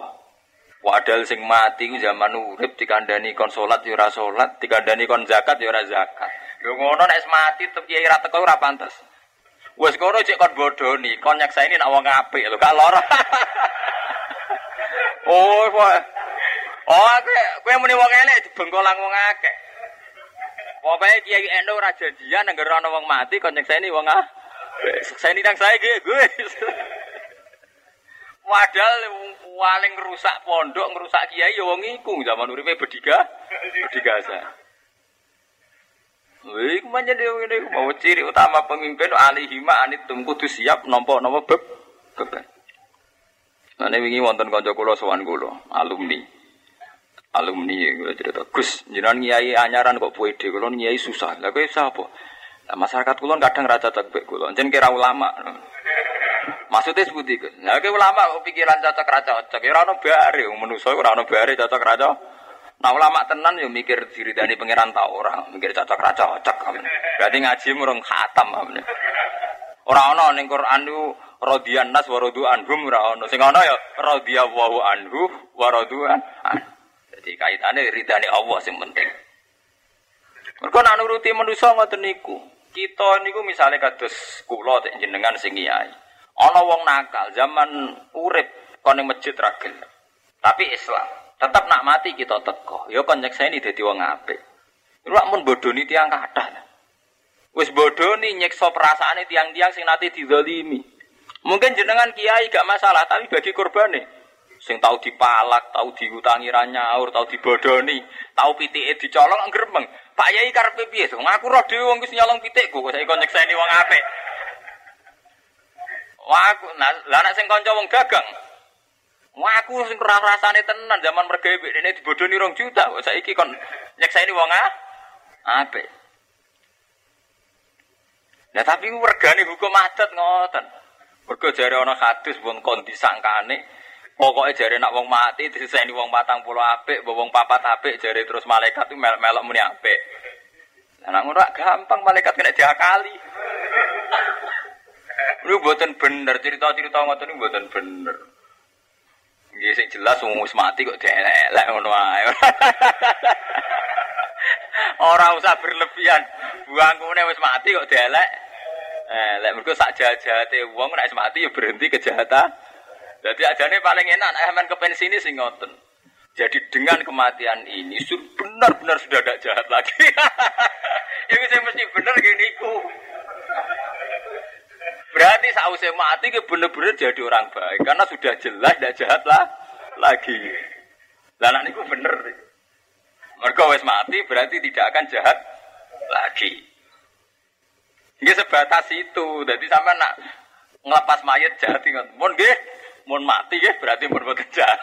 Padahal sing mati ku zaman urip dikandani kon salat ya ora salat, dikandani kon zakat ya ora zakat. Lho ngono nek mati tetep kiai ora teka ora pantes. Wis kono cek kon bodoni, kon nyeksaini nek wong apik lho, gak lara. Oh, kowe. Oh, kowe muni wong elek dibengkolang wong akeh. Pokoke kiai N U ora janjian nang ngger ana wong mati kon nyeksaini wong ah. Seksaini nang sae nggih, Gus. Padahal paling rusak pondok, ngerusak kiai ya wong iku zaman uripe bediga, bedigasa. Lha iku menjadi ngene iku mau ciri utama pemimpin alihima anitum kudu siap nampa-nampa beb. Lan wingi wonten kanca kula sowan kula, alumni. Alumni kula cerita, Gus, jenengan kiai anyaran kok puede kula kiai susah. Lah kowe sapa? Lah masyarakat kula kadang ra cocok mbek kula. Njen kira ulama. Maksudnya seperti itu. Nah, kalau ulama pikiran cocok cocok, ya orang bari, manusia orang bari cocok cocok. Nah, ulama tenan yang mikir diri dari pangeran tahu orang, mikir cocok cocok. Berarti ngaji murung khatam. Orang-orang yang Quran itu rodian nas waroduan hum orang-orang. Sing orang ya rodia wahu anhu waroduan. Jadi kaitannya ridani Allah yang penting. Mereka nak nuruti manusia nggak teniku. Kita niku misalnya kados kula tek jenengan sing kiai. Ana wong nakal zaman urip kon ning masjid ra gelem. Tapi Islam, tetap nak mati kita teko. Ya kon nyekseni dadi wong apik. Ruwak mun bodoni tiyang kathah. Wis bodoni nyiksa perasaane tiyang-tiyang sing nate dizalimi. Mungkin jenengan kiai gak masalah, tapi bagi korbane sing tau dipalak, tau diutangi ra nyaur, tau dibodoni, tau pitike dicolong ngremeng. Pak Yai karepe piye? Ngaku roh dhewe wong wis nyolong pitikku kok saiki kon nyekseni wong apik. Wah, aku, nah, lah nak sing kanca wong gagang. Wah, aku sing rasane tenan zaman mergawe dene dibodoni dua juta kok saiki kon nyekseni wong ah. Apik. Lah tapi ku regane hukum adat ngoten. Mergo jare ana hadis wong kon disangkane, pokoke jare nak wong mati diseseni wong patang puluh apik, wong papat apik jare terus malaikat ku melok muni apik. Lah ngono rak gampang malaikat kena diakali. Lu buatan bener, cerita-cerita ngoten niku buatan bener. Nggih sing jelas wong wis mati kok dielek-elek ngono ae. Ora usah berlebihan. Buangkune wis mati kok dielek. Elek mergo sak jahat-jahate wong nek wis mati ya berhenti kejahatan. Dadi ajane paling enak nek sampean kepensini sing ngoten. Jadi dengan kematian ini benar-benar sudah tidak jahat lagi. Iki sing mesti bener nggih niku. Berarti sausnya mati bener-bener jadi orang baik. Karena sudah jelas tidak jahat lah lagi. Lah anak niku bener. Mergo wis mati berarti tidak akan jahat lagi. Nggih sebatas itu. Dadi sampean nak ngelepas mayit jahat ingat. Mun nggih, mun mati nggih berarti mun boten jahat.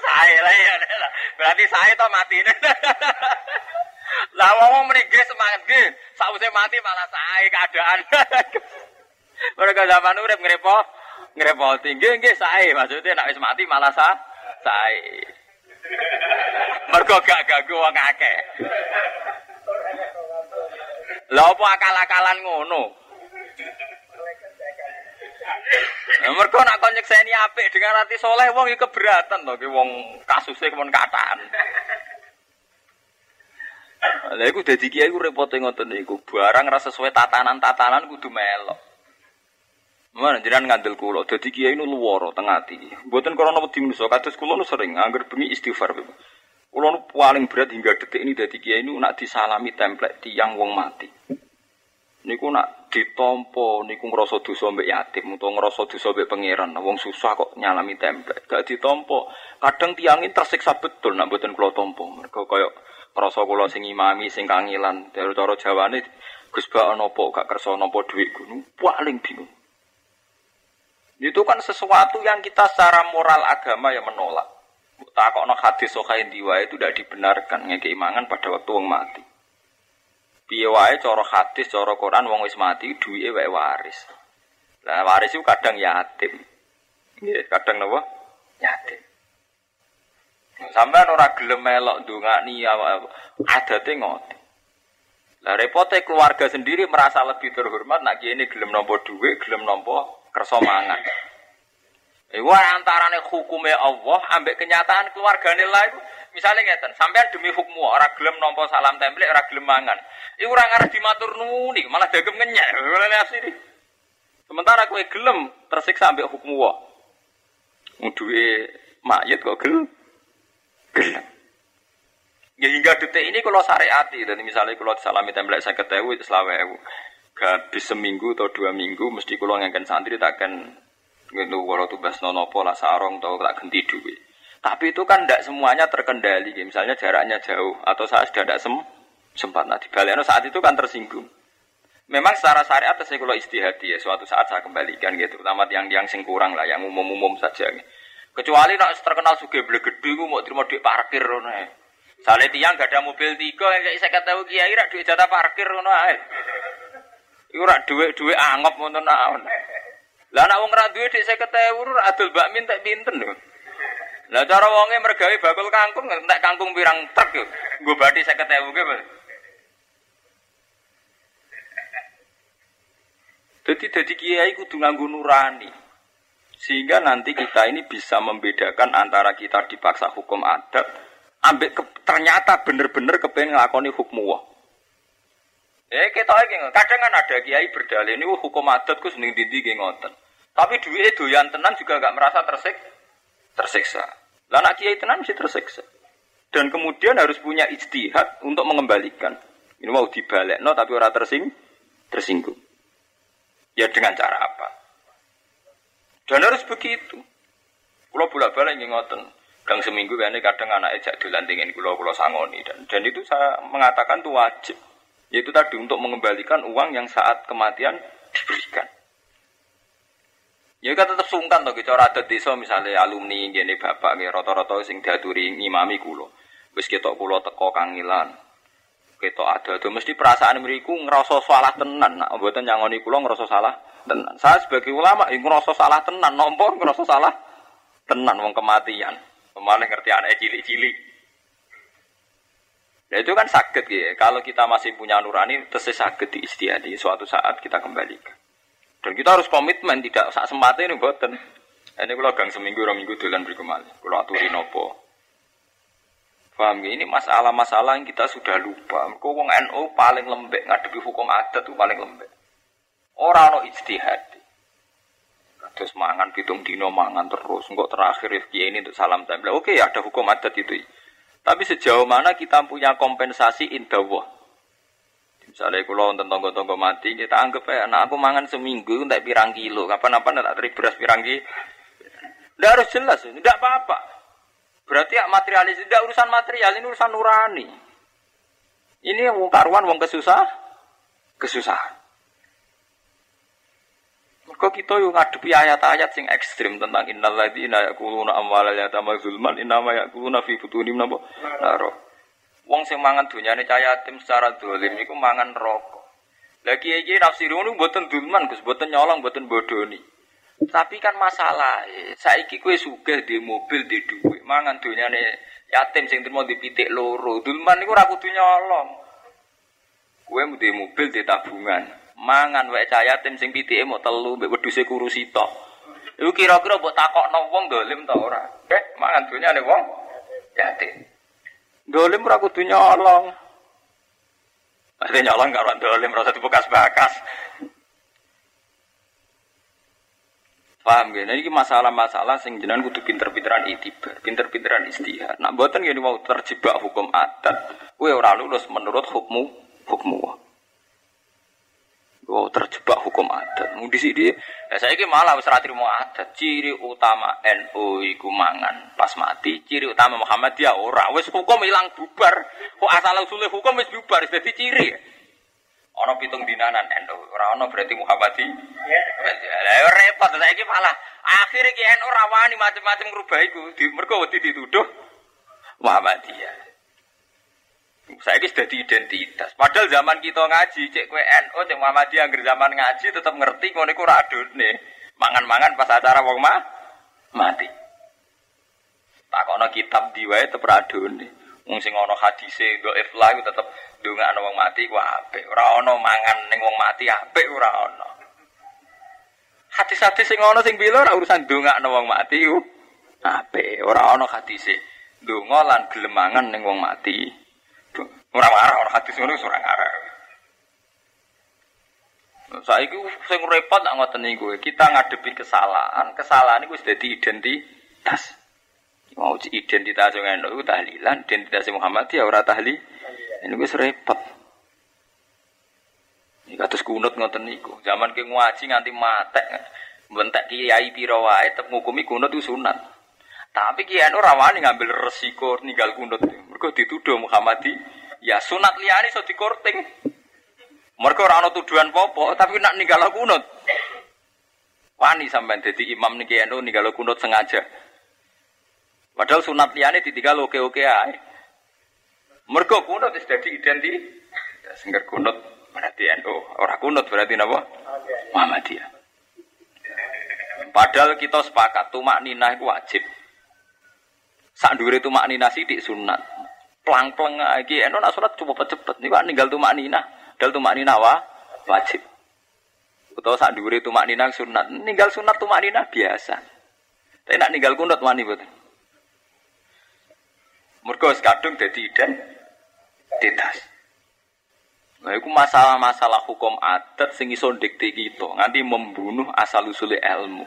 Saya lah ya. Berarti saya to matine. Lah wong mriki semangat nggih, sakwise mati malah sae keadaan. Mereka zaman urip ngrepo, ngrepoti. Nggih nggih sae, maksudnya nek wis mati malah sa sae. Mergo gak ganggu wong akeh. Lha apa akal-akalan ngono? Mergo nak kon nyekseni apik dengan ati soleh wong iki keberatan to ki wong kasuse kon kataan. Lha iku dadi kiai ku repote ngoten niku. Barang ra sesuai tatanan-tatanan kudu melok. Mun jenengan ngandel kula dadi kiai nu luwara teng ati. Mboten krana wedi menungso kados kula nu sering angger bengi istighfar. Kula nu paling berat hingga detik ini dadi kiai nu nak disalami templek tiyang wong mati. Niku nak ditampa niku ngrasa dosa mbek yatim utawa ngrasa dosa mbek pangeran. Wong susah kok nyalami templek. Gak ditampa. Kadang tiyang tersiksa betul nak mboten kula tampa. Mergo kaya ngrasa kula sing imami sing kangilan. Cara Jawane Gus bak ana apa gak kersa nampa dhuwitku. Paling bingung. Itu kan sesuatu yang kita secara moral agama yang menolak. Tak kok ana hadis sahih diwae itu tidak dibenarkan ngekeimangan pada waktu wong mati. Piye wae cara hadis, cara Quran wong wis mati duwike wae waris. Lah waris iku kadang yatim. Nggih, kadang napa? Yatim. Sampeyan ora gelem melok ndongani adate ngoten. Lah repote keluarga sendiri merasa lebih terhormat nek kene gelem nampa dhuwit, gelem nampa kersa mangan. Iku antarane hukume Allah ambek kenyataan keluargane lha iku. Misale ngeten, sampean demi hukmu ora gelem nampa salam templek, ora gelem mangan. Iku ora ngarep dimatur nuwun iki, malah dagem ngenyek. Oleh asli. Sementara kowe gelem tersiksa ambek hukmu wa. Duwe mayit kok gelem. Gelem. Ya hingga detik ini kula syariati, dadi misale kula disalami templek seket ewu itu selawe ewu. Habis seminggu atau dua minggu mesti kula ngangken santri takkan gitu kalau tugas nonopo lah sarong atau tak ganti duit. Tapi itu kan tidak semuanya terkendali. Misalnya jaraknya jauh atau saya sudah tidak sem sempat. Nah di Baliano saat itu kan tersinggung. Memang secara syariat saya kalau istihati ya suatu saat saya kembalikan gitu. Terutama yang yang sing kurang lah, yang umum-umum saja. Gitu. Kecuali nak terkenal suge blegedhe ku mau terima duit parkir ngono ae. Sale tiyang gak ada mobil tiga yang saya ketahui kiai rak duit jatah parkir ngono ae. Iku rak duit-duit angop ngono naon. Lah anak wong ra duwe dik seket ewu adol bakmin tak pinten lho. Lah cara wonge mergawe bakul kangkung entek kangkung pirang truk yo. Nggo bathi seket ewu ge. Dadi dadi kiai kudu nganggo nurani. Sehingga nanti kita ini bisa membedakan antara kita dipaksa hukum adat ambek ke, ternyata bener-bener kepengin nglakoni hukum Allah. Eh kita iki kadang kan ada kiai berdalih niku hukum adat ku seneng dindi nggih ngoten. Tapi duwike doyan tenan juga enggak merasa tersik tersiksa. Lah anak kiai tenan mesti tersiksa. Dan kemudian harus punya ijtihad untuk mengembalikan. Ini mau dibalekno tapi ora tersing tersinggung. Ya dengan cara apa? Dan harus begitu. Kula bolak-balik nggih ngoten. Gang seminggu kene kadang anake jak dolan tengene kula kula sangoni dan dan itu saya mengatakan itu wajib. Yaitu tadi untuk mengembalikan uang yang saat kematian diberikan. Ya kita tetap sungkan toh, kita ada desa misalnya alumni gini bapak gini roto-roto sing diaturi ngimami kulo. Wis kita kulo teko kangilan. Kita ada tuh mesti perasaan mereka ngerasa salah tenan. Nah, buatan nyangoni kulo ngerasa salah tenan. Saya sebagai ulama ngerasa salah tenan, nombor ngerasa salah tenan uang kematian. Pemaling ngerti anak cilik-cilik. Nah, itu kan sakit ya. Kalau kita masih punya nurani, terus sakit di istiadi. Suatu saat kita kembalikan. Dan kita harus komitmen, tidak sak sempate ini boten. Ini kalau gang seminggu, dua minggu dolan beriku malih. Kalau aturin apa? Paham ya? Ini masalah-masalah yang kita sudah lupa. Kok wong N U paling lembek ngadepi hukum adat itu paling lembek. Ora ono ijtihad. Terus mangan pitung dino mangan terus. Engko terakhir kiai ini untuk salam tempel. Oke, ada hukum adat itu. Tapi sejauh mana kita punya kompensasi indawah. Misalnya kalau untuk tonggo-tonggo mati, kita anggap ya, anak aku mangan seminggu untuk pirang kilo. Kapan-kapan tak teri beras pirang kilo. Tidak harus jelas, tidak apa-apa. Berarti ya materialis, tidak urusan material, ini urusan nurani. Ini wong karuan, wong kesusah, kesusahan. Mereka kita yang ngadepi ayat-ayat yang ekstrim tentang innalladzina yakuluna amwalal yatama zulman innama yakuluna fi butunihim nabo naro. Wong sing mangan dunyane cah yatim secara dolim niku mangan rokok. Lah kiye-kiye nafsirun niku mboten zulman, Gus, mboten nyolong, mboten bodoni. Tapi kan masalah, saiki kowe sugih di mobil, di dhuwit, mangan dunyane yatim sing trimo dipitik loro. Zulman niku ora kudu nyolong. Gue mau di mobil, di tabungan. Mangan wae cayatim sing pitike mok telu mbek wedhuse kuru sitok. Iku kira-kira mbok takokno wong dolim ta ora? Eh, mangan dunyane wong yatim. Dolim ora kudu nyolong. Mesti nyolong gak ora dolim, ora dibekas-bekas. Paham gak? Nah ini masalah-masalah sing jenengan kudu pinter-pinteran itibar, pinter-pinteran istihad. Nak mboten ngene mau terjebak hukum adat, kowe ora lulus menurut hukmu, hukmu. Kowe terjebak hukum adat. Mung dhisik iki, ya saiki malah wis ora trimo adat. Ciri utama N U iku mangan pas mati, ciri utama Muhammadiyah ora. Wis hukum ilang bubar. Kok asal usule hukum wis bubar, dadi ciri. Ono pitung dinanan N U, ora ono berarti Muhammadi. Lah ya repot saiki malah akhir iki N U ora wani macam-macam ngrubah iku, mergo wedi dituduh Muhammadiyah. Saiki wis dadi identitas. Padahal zaman kita ngaji, cek kowe N U cek Muhammadiyah anggere zaman ngaji tetep ngerti ngene iku ora adone. Mangan-mangan pas acara wong mah mati. Takono kitab diwae tetep ora adone. Wong sing ana hadise dhaif lah iku tetep ndongakno wong mati ku apik. Ora ana mangan ning wong mati apik ora ana. Hadis-hadis sing ana sing pilo ora urusan ndongakno wong mati ku apik. Ora ana hadise ndonga lan gelem mangan ning wong mati. Ora marah ora hadis ngono wis ora arep. Saiki sing repot nak ngoten niku. Kita ngadepi kesalahan. Kesalahan iku wis dadi identitas. Mau identitas yang N U itu tahlilan, identitas Muhammadiyah ora tahli. Ini wis repot. Iki kados kunut ngoten niku. Zaman ki ngaji nganti matek. Bentek kiai pira wae tetep ngukumi kunut itu sunat. Tapi ki N U ora wani ngambil resiko ninggal kunut. Mergo dituduh Muhammadiyah, ya sunat liyane iso dikorting. Mergo ora ana tuduhan apa-apa, tapi nak ninggalo kunut. Wani sampean dadi imam niki N U ninggalo kunut sengaja. Padahal sunat liyane ditinggal oke-oke ae. Mergo kunut wis dadi identitas. Sing kunut berarti N U, ora kunut berarti napa? Muhammadiyah. Padahal kita sepakat tumakninah iku wajib. Sak ndure tumakninah sithik sunat. Plang-pleng iki N U nak salat coba cepet niku ninggal tumakninah. Padahal tumakninah wa wajib. Utawa sak ndure tumakninah sunat, ninggal sunat tumakninah biasa. Tapi nak ninggal kunut wani boten. Mergo wis kadung dadi identitas. Lah iku masalah-masalah hukum adat sing iso ndikte kita, nganti membunuh asal-usule ilmu.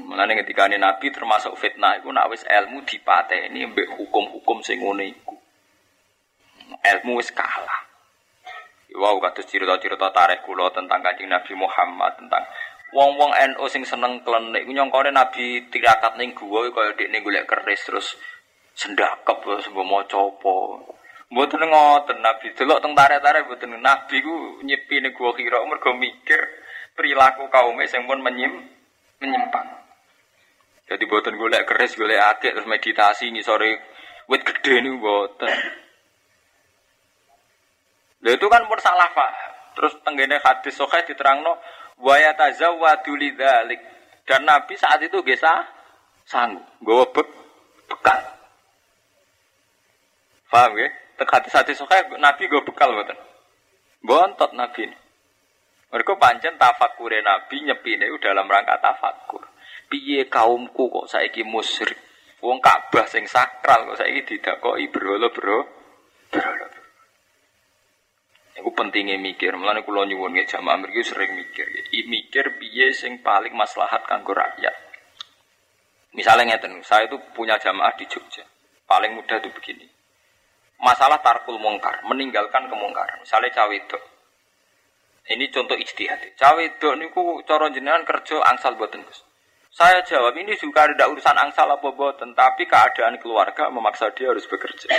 Mulane ketika Nabi termasuk fitnah iku nek wis ilmu dipateni mbek hukum-hukum sing ngene iku. Ilmu wis kalah. Wow, kados cerita-cerita tarikh kula tentang Kanjeng Nabi Muhammad, tentang wong-wong N U sing seneng klenik iku nyongkone Nabi tirakat ning guwa kaya dekne golek keris terus sendakep sembo maca apa. Mboten ngoten Nabi delok teng tarik-tarik mboten Nabi ku nyepi ning Gua Hira mergo mikir perilaku kaum sing pun menyim menyimpang. Jadi mboten golek keris golek atik terus meditasi ngisore wit gedhe niku mboten. Lha itu kan pun salah paham. Terus tenggene hadis sahih diterangno wa yatazawwadu lidzalik. Dan Nabi saat itu nggih sanggup nggawa bek bekal. Paham ya? Tekati sate sokai Nabi go bekal mboten. Bontot Nabi. Mergo pancen tafakure Nabi nyepine dalam rangka tafakur. Piye kaumku kok saiki musyrik? Wong Ka'bah sing sakral kok saiki didakoki berhala, Bro. Berhala. Iku pentinge mikir. Mulane kula nyuwun nggih jamaah mriki sering mikir. I mikir piye sing paling maslahat kanggo rakyat. Misalnya ngeten, saya itu punya jamaah di Jogja. Paling mudah tuh begini. Masalah tarkul mungkar, meninggalkan kemungkaran. Misalnya cawe wedok. Ini contoh ijtihad. Cawe wedok niku cara jenengan kerja angsal mboten, Gus. Saya jawab ini juga ada urusan angsal apa mboten, tapi keadaan keluarga memaksa dia harus bekerja.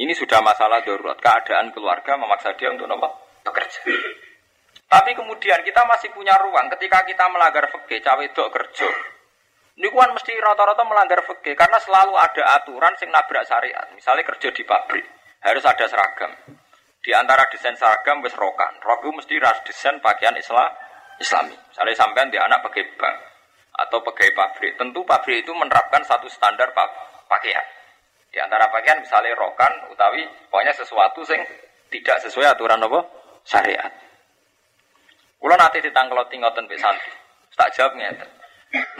Ini sudah masalah darurat. Keadaan keluarga memaksa dia untuk apa? Bekerja. Tapi kemudian kita masih punya ruang ketika kita melanggar fikih cawe wedok kerja. Niku kan mesti rata-rata melanggar fikih karena selalu ada aturan sing nabrak syariat. Misalnya kerja di pabrik harus ada seragam. Di antara desain seragam wis rokan. Roku mesti ras desain pakaian Islam Islami. Misalnya sampean di anak pegawai bank atau pegawai pabrik, tentu pabrik itu menerapkan satu standar pakaian. Di antara pakaian misalnya rokan utawi pokoknya sesuatu sing tidak sesuai aturan apa? Syariat. Kula nate ditangkloti ngoten pek santri. Tak jawab ngeten.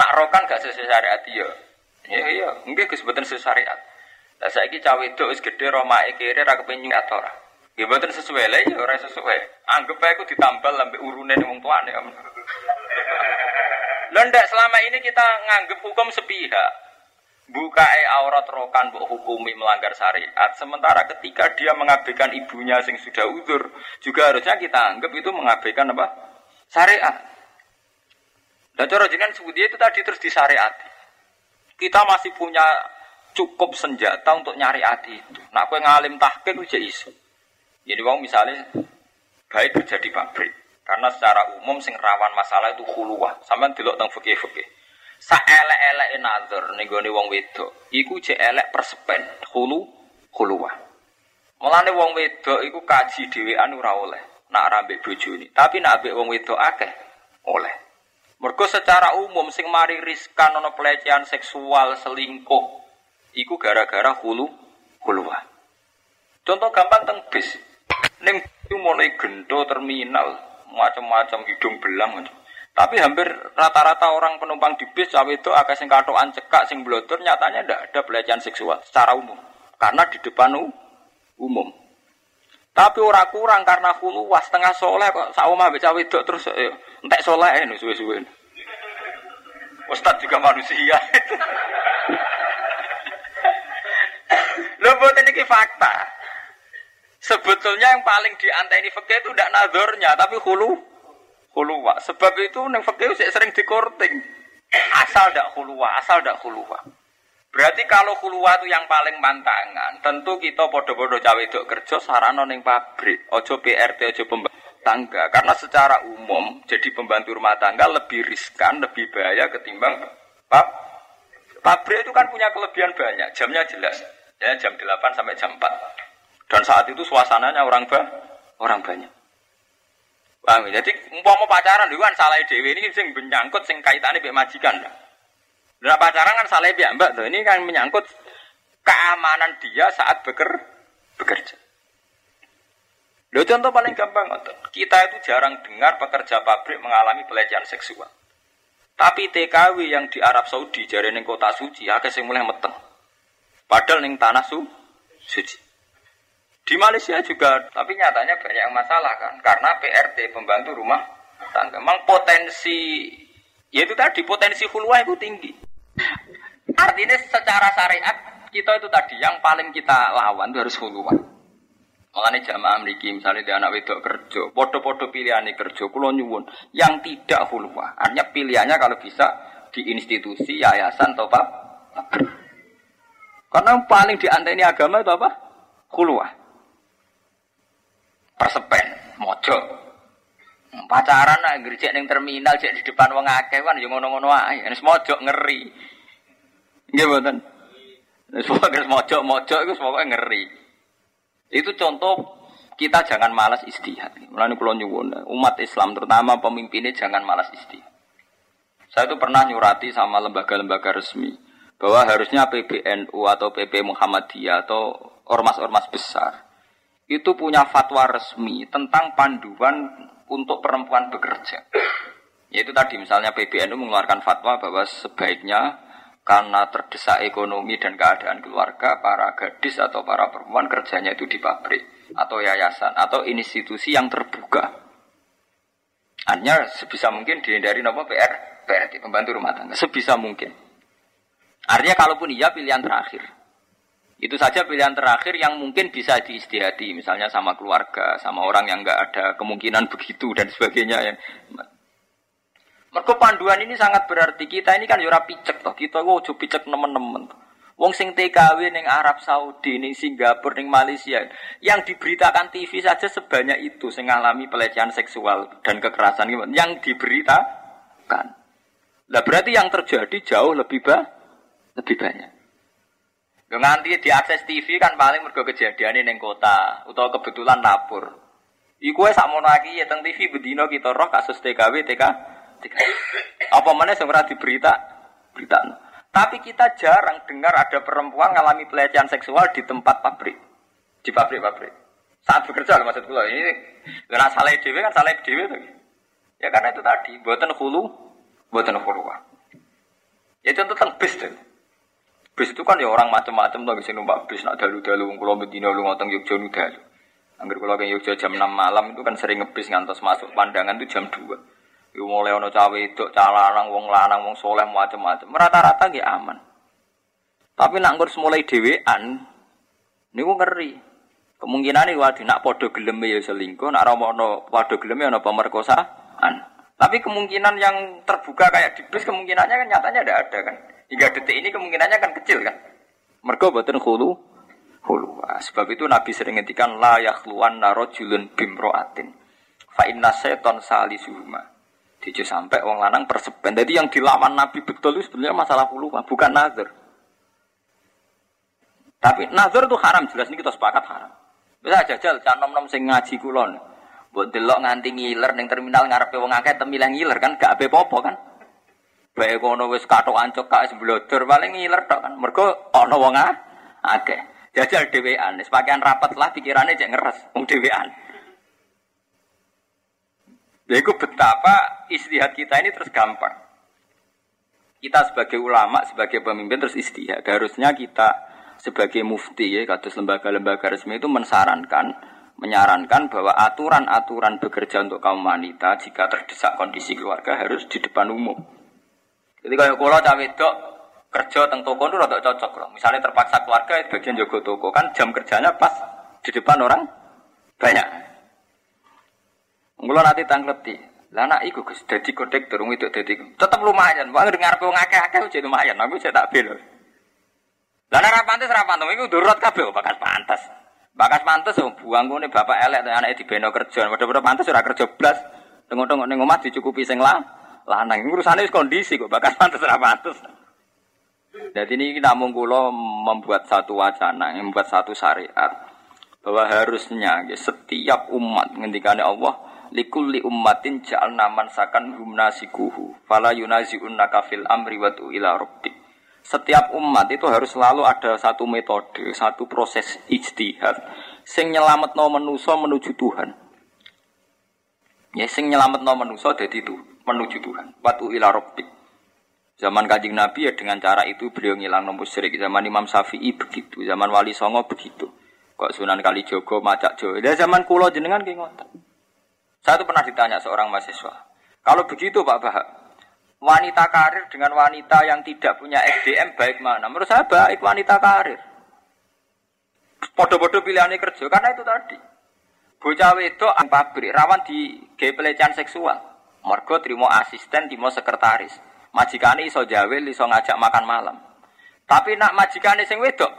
Nak rokan gak sesuai syariat ya. Ya iya, nggih Gus mboten sesuai syariat. Lah saiki cah wedok wis gedhe romae kere ra kepenyung ator. Ya mboten sesuai lha ya ora sesuai. Anggep ae ku ditambal ambek urune wong tuane. Lha ndak selama ini kita nganggep hukum sepihak. Bukae aurat rokan mbok hukumi melanggar syariat, sementara ketika dia mengabaikan ibunya sing sudah uzur, juga harusnya kita anggap itu mengabaikan apa? Syariat. Dan cara jenengan sebuti itu tadi terus disyariati. Kita masih punya cukup senjata untuk nyari ati itu. Nak kowe ngalim tahqiq wis iso. Jadi wong misalnya baik kerja di pabrik, karena secara umum sing rawan masalah itu khuluwah. Sampeyan delok teng fikih-fikih. Saelek-eleke nazar ning gone wong wedok iku jek elek persepen khulu khuluwah. Mulane wong wedok iku kaji dhewean ora oleh nak ra mbek bojone, tapi nak mbek wong wedok akeh oleh. Mergo secara umum sing mari riskan ana pelecehan seksual, selingkuh iku gara-gara khulu khuluwah. Contoh gampang teng bis. Ning mulai gendho terminal, macam-macam hidung belang. Tapi hampir rata-rata orang penumpang di bis cawe itu agak sing katokan cekak sing blotor nyatanya tidak ada pelecehan seksual secara umum karena di depan umum. Tapi ora kurang karena khuluwah setengah soleh kok saoma mbek cawe itu terus eh, entek soleh eh, suwe-suwe. Ustaz juga manusia. Lho boten iki fakta. Sebetulnya yang paling dianteni fikih itu ndak nazarnya tapi khulu khuluwah. Sebab itu neng fakih sering dikorting. Asal dak khuluwah, asal dak khuluwah. Berarti kalau khuluwah itu yang paling pantangan, tentu kita podo-podo cawe dok kerja sarana neng pabrik, ojo P R T, ojo pembantu tangga. Karena secara umum jadi pembantu rumah tangga lebih riskan, lebih bahaya ketimbang pab. Pabrik itu kan punya kelebihan banyak. Jamnya jelas, ya jam delapan sampai jam empat. Dan saat itu suasananya orang bah, orang banyak. Paham? Jadi umpama pacaran dhewe kan salah dhewe ini sing menyangkut sing kaitane mbek majikan. Lah pacaran kan salah mbek mbak to. Ini kan menyangkut keamanan dia saat beker, bekerja. Lho contoh paling gampang ngoten. Kita itu jarang dengar pekerja pabrik mengalami pelecehan seksual. Tapi T K W yang di Arab Saudi jare ning kota suci akeh sing mulai meteng. Padahal ning tanah su, suci. Di Malaysia juga, tapi nyatanya banyak yang masalah kan, karena P R T pembantu rumah tangga. Memang potensi, ya itu tadi potensi khuluwah itu tinggi. Artinya secara syariat kita itu tadi yang paling kita lawan itu harus khuluwah. Makanya jamaah mriki misalnya di anak wedok kerja, podo-podo pilihan kerja, kula nyuwun yang tidak khuluwah. Artinya pilihannya kalau bisa di institusi, yayasan atau apa? Karena paling dianteni agama itu apa? Khuluwah. Persepen, mojo. Pacaran nak gerjek ning terminal, jek di depan wong akeh kan ya ngono-ngono ae. Wis mojo ngeri. Nggih mboten. Wis pokoke mojo-mojo iku pokoke ngeri. Itu contoh kita jangan malas ijtihad. Mulane kula nyuwun umat Islam terutama pemimpinnya jangan malas ijtihad. Saya itu pernah nyurati sama lembaga-lembaga resmi bahwa harusnya P B N U atau P B Muhammadiyah atau ormas-ormas besar itu punya fatwa resmi tentang panduan untuk perempuan bekerja. Yaitu tadi misalnya P B N U mengeluarkan fatwa bahwa sebaiknya karena terdesak ekonomi dan keadaan keluarga, para gadis atau para perempuan kerjanya itu di pabrik atau yayasan atau institusi yang terbuka. Hanya sebisa mungkin dihindari nopo P R P R T pembantu rumah tangga sebisa mungkin. Artinya kalaupun iya pilihan terakhir. Itu saja pilihan terakhir yang mungkin bisa diistihati, misalnya sama keluarga, sama orang yang nggak ada kemungkinan begitu dan sebagainya. Ya. Mergo panduan ini sangat berarti. Kita ini kan ora picek toh, kita ojo picek nemen-nemen. Wong sing T K W ning Arab Saudi, ning Singapura, ning Malaysia, yang diberitakan T V saja sebanyak itu sing ngalami pelecehan seksual dan kekerasan yang diberitakan. Lah berarti yang terjadi jauh lebih ba, lebih banyak. Nganti diakses T V kan paling mergo kejadiane ning kota utawa kebetulan lapor. Iku wis sakmono iki ya teng T V bendina kita roh kasus T K W T K. T K. Apa meneh sing ora diberita? Berita. Tapi kita jarang dengar ada perempuan ngalami pelecehan seksual di tempat pabrik. Di pabrik-pabrik. saat bekerja loh maksudku loh ini karena salah dewi kan salah dewi tuh ya karena itu tadi buatan hulu buatan huluan ya contoh tentang bis tuh bis itu kan ya orang macam-macam tuh bisa numpak bis nak dalu-dalu kalau Medina lu ngotong Yogyakarta udah tuh angger kalau ke Yogyakarta jam enam malam itu kan sering ngebis ngantos masuk pandangan tuh jam dua ya mulai ono cawe itu calanang wong lanang wong soleh macam-macam rata-rata gak aman tapi nak ngurus mulai dewean ini gua ngeri kemungkinan ini waduh nak podo gelem ya selingkuh nak romo no podo gelem ya no pemerkosaan tapi kemungkinan yang terbuka kayak di bis kemungkinannya kan nyatanya tidak ada kan hingga detik ini kemungkinannya kan kecil kan mergo boten khulu khulu sebab itu Nabi sering ngetikan la yakhluwanna rajulun bimroatin fa inna syaiton salisuhuma dijo sampai wong lanang persepen jadi yang dilawan Nabi betul itu sebenarnya masalah khulu bukan nazar tapi nazar itu haram jelas ini kita sepakat haram bisa jajal can nom nom sing ngaji kulon buat delok nganti ngiler neng terminal ngarepe wong akeh temilah ngiler kan gak ape popo kan bae kono wis katok ancok kak seblodor paling ngiler tok kan mergo ana wong akeh jajal dhewean wis pakaian rapat lah pikirane jek ngeres wong dhewean lha iku betapa istihad kita ini terus gampang kita sebagai ulama sebagai pemimpin terus istihad harusnya kita sebagai mufti ya, kados lembaga-lembaga resmi itu mensarankan, menyarankan bahwa aturan-aturan bekerja untuk kaum wanita jika terdesak kondisi keluarga harus di depan umum. Jadi kalau kalau cawe dok kerja teng toko itu rada cocok loh. Misalnya terpaksa keluarga bagian jaga toko kan jam kerjanya pas di depan orang banyak. Mula nanti tangkleti, lana iku gus dadi kodek terung itu dadi. Tetap lumayan, wah dengar pun ngakeh-ngakeh jadi lumayan. Aku saya tak bela. Lah nek ra pantes ra pantes iku ndurut kabeh bakas pantes. Bakas pantes yo buangkune bapak elek anake dibeno kerja. Padha-padha pantes ora kerja blas. Tengok-tengok ning omah dicukupi sing lah. Lanang urusane wis kondisi kok bakas pantes ra pantes. Dadi niki namung kula membuat satu wacana, membuat satu syariat bahwa harusnya setiap umat ngendikane Allah likulli ummatin ja'alna mansakan humnasikuhu fala yunazi'unnaka fil amri wa tu ila rabbik. Setiap umat itu harus selalu ada satu metode, satu proses ijtihad sing nyelametno manusa menuju Tuhan. Ya sing nyelametno manusa dadi itu menuju Tuhan. Watu ila rabbik. Zaman Kanjeng Nabi ya dengan cara itu beliau ngilangno musyrik. Zaman Imam Syafi'i begitu, zaman Wali Songo begitu. Kok Sunan Kalijaga macak jo. Ya zaman kula jenengan ki ngoten. Saya tuh pernah ditanya seorang mahasiswa, "Kalau begitu Pak Bahak, wanita karir dengan wanita yang tidak punya S D M baik mana? Menurut saya baik wanita karir. Podo-podo pilihannya kerja karena itu tadi. Bocah wedok nang pabrik rawan digawe pelecehan seksual. Mergo trimo asisten, trimo sekretaris. Majikane iso jawel, iso ngajak makan malam. Tapi nak majikane sing wedok,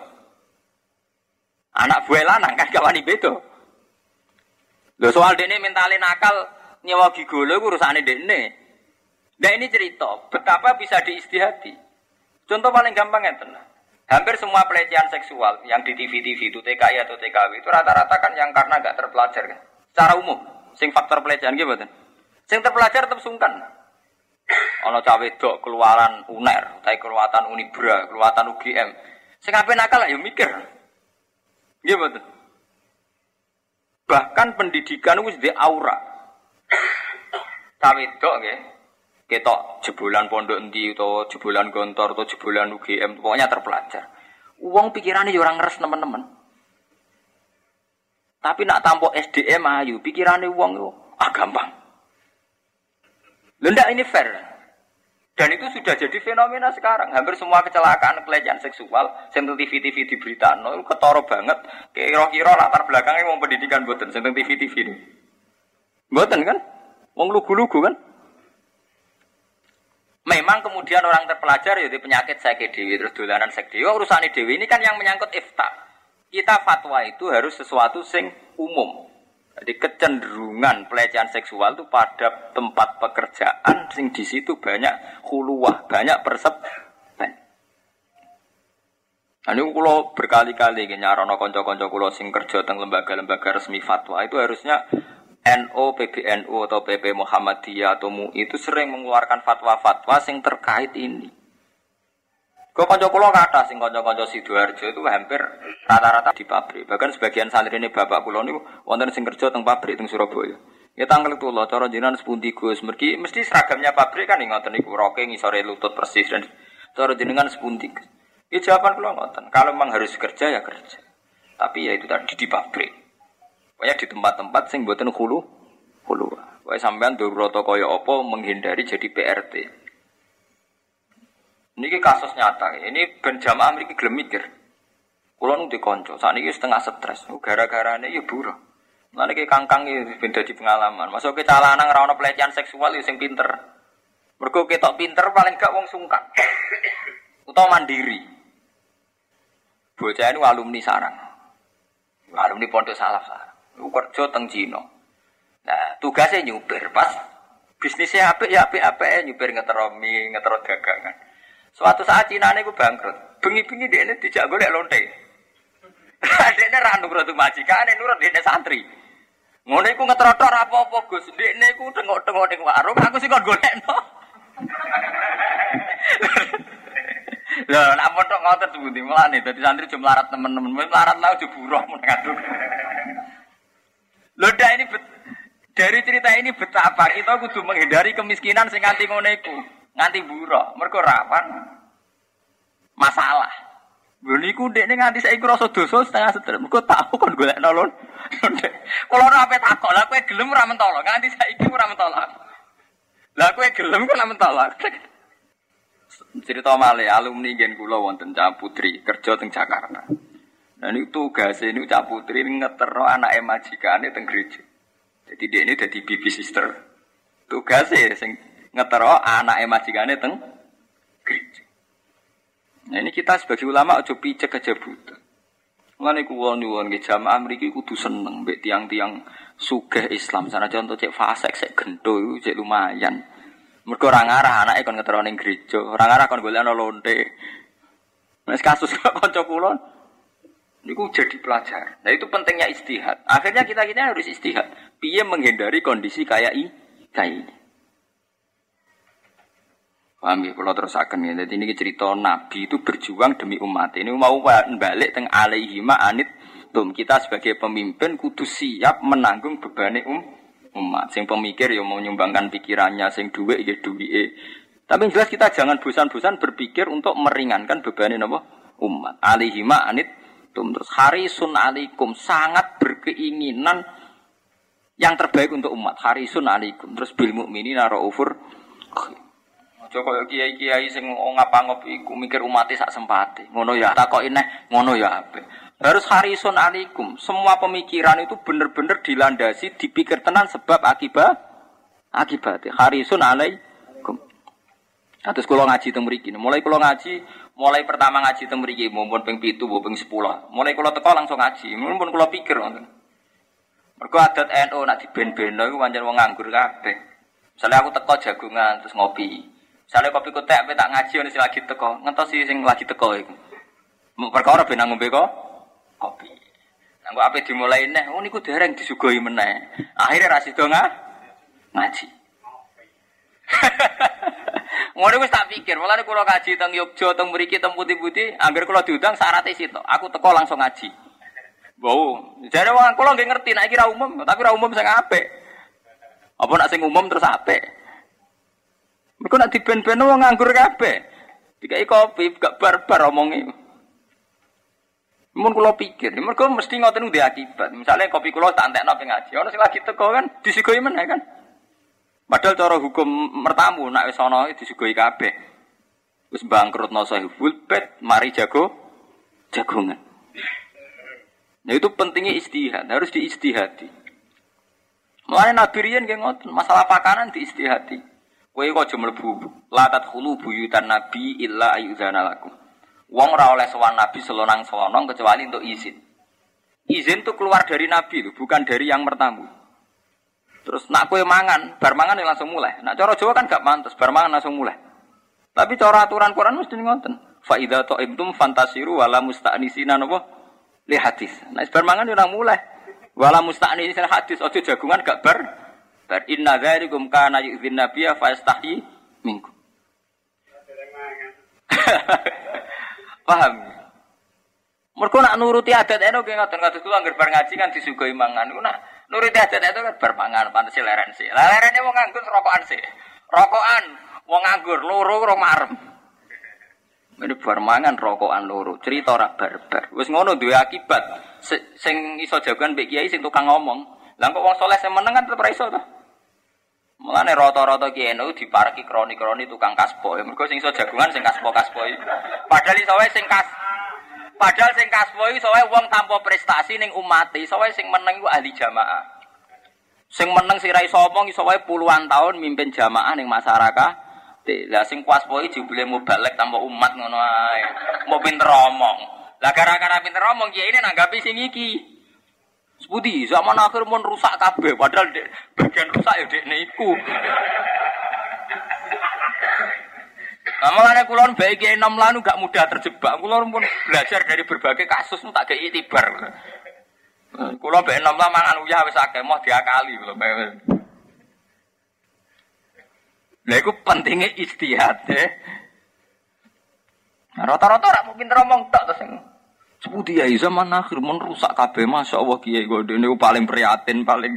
anak buah lanang kan gak wani bedo. Lho soal dene mentale nakal nyewa gigolo iku urusane dene. Nah ini cerita, betapa bisa diistihati. Contoh paling gampang ya tenang. Hampir semua pelecehan seksual yang di T V-T V itu T K I atau T K W itu rata-rata kan yang karena gak terpelajar kan. Secara umum, sing faktor pelecehan gitu kan. Sing terpelajar tetap sungkan. Ono cawe dok keluaran U N E R, tapi keluatan Unibra, keluatan U G M. Sing ape nakal ya mikir. Nggih mboten. Bahkan pendidikan wis di aura. Cawe dok nggih. Ketok jebolan pondok endi atau jebolan Gontor atau jebolan U G M pokoknya terpelajar. Uang pikirannya orang ngeres teman-teman. Tapi nak tampok S D M ayu pikirannya uang yo ah gampang. Lendak ini fair. Dan itu sudah jadi fenomena sekarang. Hampir semua kecelakaan pelecehan seksual, senteng T V-T V di berita, no ketoro banget. Kira-kira latar belakangnya uang pendidikan boten, senteng T V-T V ini. Boten kan? Uang lugu-lugu kan? Memang kemudian orang terpelajar yaitu penyakit sakit dewi terus dolanan sakit dewi urusan dewi ini kan yang menyangkut ifta. Kita fatwa itu harus sesuatu sing umum. Jadi kecenderungan pelecehan seksual itu pada tempat pekerjaan sing di situ banyak khuluwah, banyak persepen. Nah, ini kalau berkali-kali nyarono kanca-kanca kula sing kerja teng lembaga-lembaga resmi fatwa itu harusnya N U, P B N U atau P P Muhammadiyah atau M U I itu sering mengeluarkan fatwa-fatwa yang terkait ini. Kau konco kulo kata sing konco-konco Sidoarjo itu hampir rata-rata di pabrik. Bahkan sebagian santri ini bapak kulo ini wonten sing kerja teng pabrik teng Surabaya. Ya tanggal itu loh, cara jinan sepundi gus. Mergi mesti seragamnya pabrik kan ingoten iku roke ngisore lutut persis dan cara jenengan sepundi. Ya jawaban kulo ngoten. Kalau memang harus kerja ya kerja. Tapi ya itu tadi di pabrik. Banyak di tempat-tempat sing mboten khulu khulu. Wae sampean durata kaya apa menghindari jadi P R T. Niki kasus nyata. Ini berjamaah mriki gelem mikir. Kula nu dikonco, sakniki setengah stres. Gara-garane ya buruh. Lan iki kangkang iki ben dadi pengalaman. Masuk ke calanang ra ono pelecehan seksual ya sing pinter. Mergo ketok pinter paling gak wong sungkan. Utawa mandiri. Bocah ini alumni sarang. Alumni pondok salaf sarang. Kerja teng Cina. Nah, tugasnya nyuper pas bisnisnya apik ya apik-apike nyuper ngeteromi, ngetero dagangan. Suatu saat Cina ini aku bangkrut. Bengi-bengi dia ini dijak golek lonte. Dia ini rana nurut majikan, dia nurut dia santri. Ngone aku ngetrotor apa-apa Gus. Dia ini aku tengok-tengok di warung, aku sih nggak golek no. Loh, namun itu nggak tersebuti malah nih. Jadi santri cuma larat teman-teman, larat lah udah buruh. Loh, dah ini bet- dari cerita ini betapa kita kudu menghindari kemiskinan sing nganti ngone aku. Nganti buruh, mereka rawan masalah. Beliku dek ni nganti saya kurasa dosa setengah seter. Mereka tahu kan gue nak nolong. Kalau orang apa takok lah, gue gelem ramen tolong. Nganti saya itu ramen tolong. Lah gue gelem kan ramen tolong. Cerita malih alumni gen kula wonten Cak Putri kerja teng Jakarta. Dan itu tugas ini Cak Putri ngetero anak majikane teng gereja. Jadi dek ini jadi baby sister. Tugasnya sing ngetero anake majikane teng gereja. Nah ini kita sebagai ulama aja picek aja buta. Mulane kula nyuwun nggih jamaah mriki kudu seneng mbek tiang-tiang sugih Islam. Sanajan to cek fasik, cek gendho cek lumayan. Mergo ora ngarah anake kon ngetero ning gereja, ora ngarah kon golek ana lonte. Wis kasus kok kanca kula niku jadi pelajar. Nah itu pentingnya ijtihad. Akhirnya kita-kita harus ijtihad. Piye menghindari kondisi kayak i, kayak ini. Paham ya, kalau terusakan ya. Jadi ini cerita Nabi itu berjuang demi umat. Ini mau balik teng alaihima anit. Tum kita sebagai pemimpin kudu siap menanggung bebani um umat. Sing pemikir ya mau nyumbangkan pikirannya, sing duwe ya duwe. Tapi jelas kita jangan bosan-bosan berpikir untuk meringankan bebani apa umat. Alaihima anit. Tum terus harisun alaikum, sangat berkeinginan yang terbaik untuk umat. Harisun alaikum. Terus bil mukminina raufur. Coba kiai-kiai sing ngapa-ngop iku mikir umate sak sempate. Ngono ya takoki neh, ngono ya ape. Harus harisun alaikum. Semua pemikiran itu bener-bener dilandasi dipikir tenan sebab akibat akibate. Harisun alaikum. Atus kula ngaji teng mriki. Mulai kula ngaji, mulai pertama ngaji teng mriki, mumpun ping seven, mumpun ten. Mulai kula teko langsung ngaji. Mumpun kula pikir ngoten. Mergo adat N U nak diben-beno iku pancen wong nganggur kabeh. Misale aku teko jagongan terus ngopi. Sale kopi kotek, tak ngaji ono sing lagi teko, ngentos sing lagi teko iku. Perkara ben ngombe kok kopi. Nang kok ape dimulai neh, oh niku dereng disuguhi meneh. Akhire ra sida ngaji. Ngono wis tak pikir, mulane kula ngaji teng Yogya, teng mriki, teng Putih-Putih, anggere kula diundang syaratnya sitok. Aku teko langsung ngaji. Wow, jare wong kula nggih ngerti nek iki ra umum, tapi ra umum sing apik. Apa nek sing umum terus apik? Mereka nak diben-ben orang nganggur kabeh. Dikai kopi, gak barbar omongnya. Mereka kalau pikir, mereka mesti ngotin udah akibat. Misalnya kopi kalau tak antek nopi ngaji. Orang sih lagi teko kan, disuguhi mana kan. Padahal cara hukum mertamu, nak wisono disuguhi kabeh. Terus bangkrut nosai bulpet, mari jago, jagungan. Nah itu pentingnya istihad, harus diistihati. Mulanya Nabi Rian yang ngotin, masalah pakanan diistihati. Kowe kok jemel bu, latat khulu buyutan nabi illa ayuzana lakum. Wong ora oleh sowan nabi selonang selonong kecuali untuk izin. Izin itu keluar dari nabi itu, bukan dari yang bertamu. Terus nak kowe mangan, bar mangan langsung mulai. Nak cara Jawa kan gak pantes, bar mangan langsung mulai. Tapi cara aturan Quran mesti ngoten. Fa idza ta'imtum fantasiru wala musta'nisina napa li hadis. Nek bar mangan yo nang mulai. Wala musta'nisina hadis, ojo jagungan gak bar. Bar inna dzalikum kana yu'dhin nabiyya fa yastahi minkum. Paham? Mergo nak nuruti adat N U nggih ngoten-ngoten kula anggere bar ngaji kan disuguhi mangan. Ku nak nuruti adat N U kan bar mangan pantes leren sik. Lah lerene wong nganggur rokokan sik. Rokokan wong nganggur loro ora marem. Mene bar mangan rokokan loro. Cerita ora barbar. Wis ngono duwe akibat sing iso jagoan mbek kiai sing tukang ngomong. Lah kok wong saleh sing meneng kan tetep ora iso to. Mulane rata-rata ki N U dipareki kroni-kroni tukang kaspo. Mergo sing iso jagongan sing kaspo-kaspo iki. Padahal iso wae sing kas Padahal sing kaspo iki sowe wong tanpa prestasi ning umate, sowe sing meneng iku ahli jamaah. Sing meneng sing ra iso omong iso wae puluhan tahun mimpin jamaah ning masyarakat. Lah sing kaspo iki jebule mubalek tanpa umat ngono ae. Mbok pinter omong. Lah gara-gara pinter omong kiye ini nanggapi sing iki. Seputi zaman akhir mun rusak kabeh padahal dek, bagian rusak ya dekne iku. Amalane kula ben iki enam lan gak mudah terjebak. Kula pun belajar dari berbagai kasus tak kei tibar. Kula ben enam lan mangan uyah wis akeh moh diakali kula. Lha iku pentinge ijtihad e. Rata-rata ora mungkin ngomong tok to sing seputi ya zaman akhir mun rusak kabeh masyaallah kiai kok niku paling prihatin paling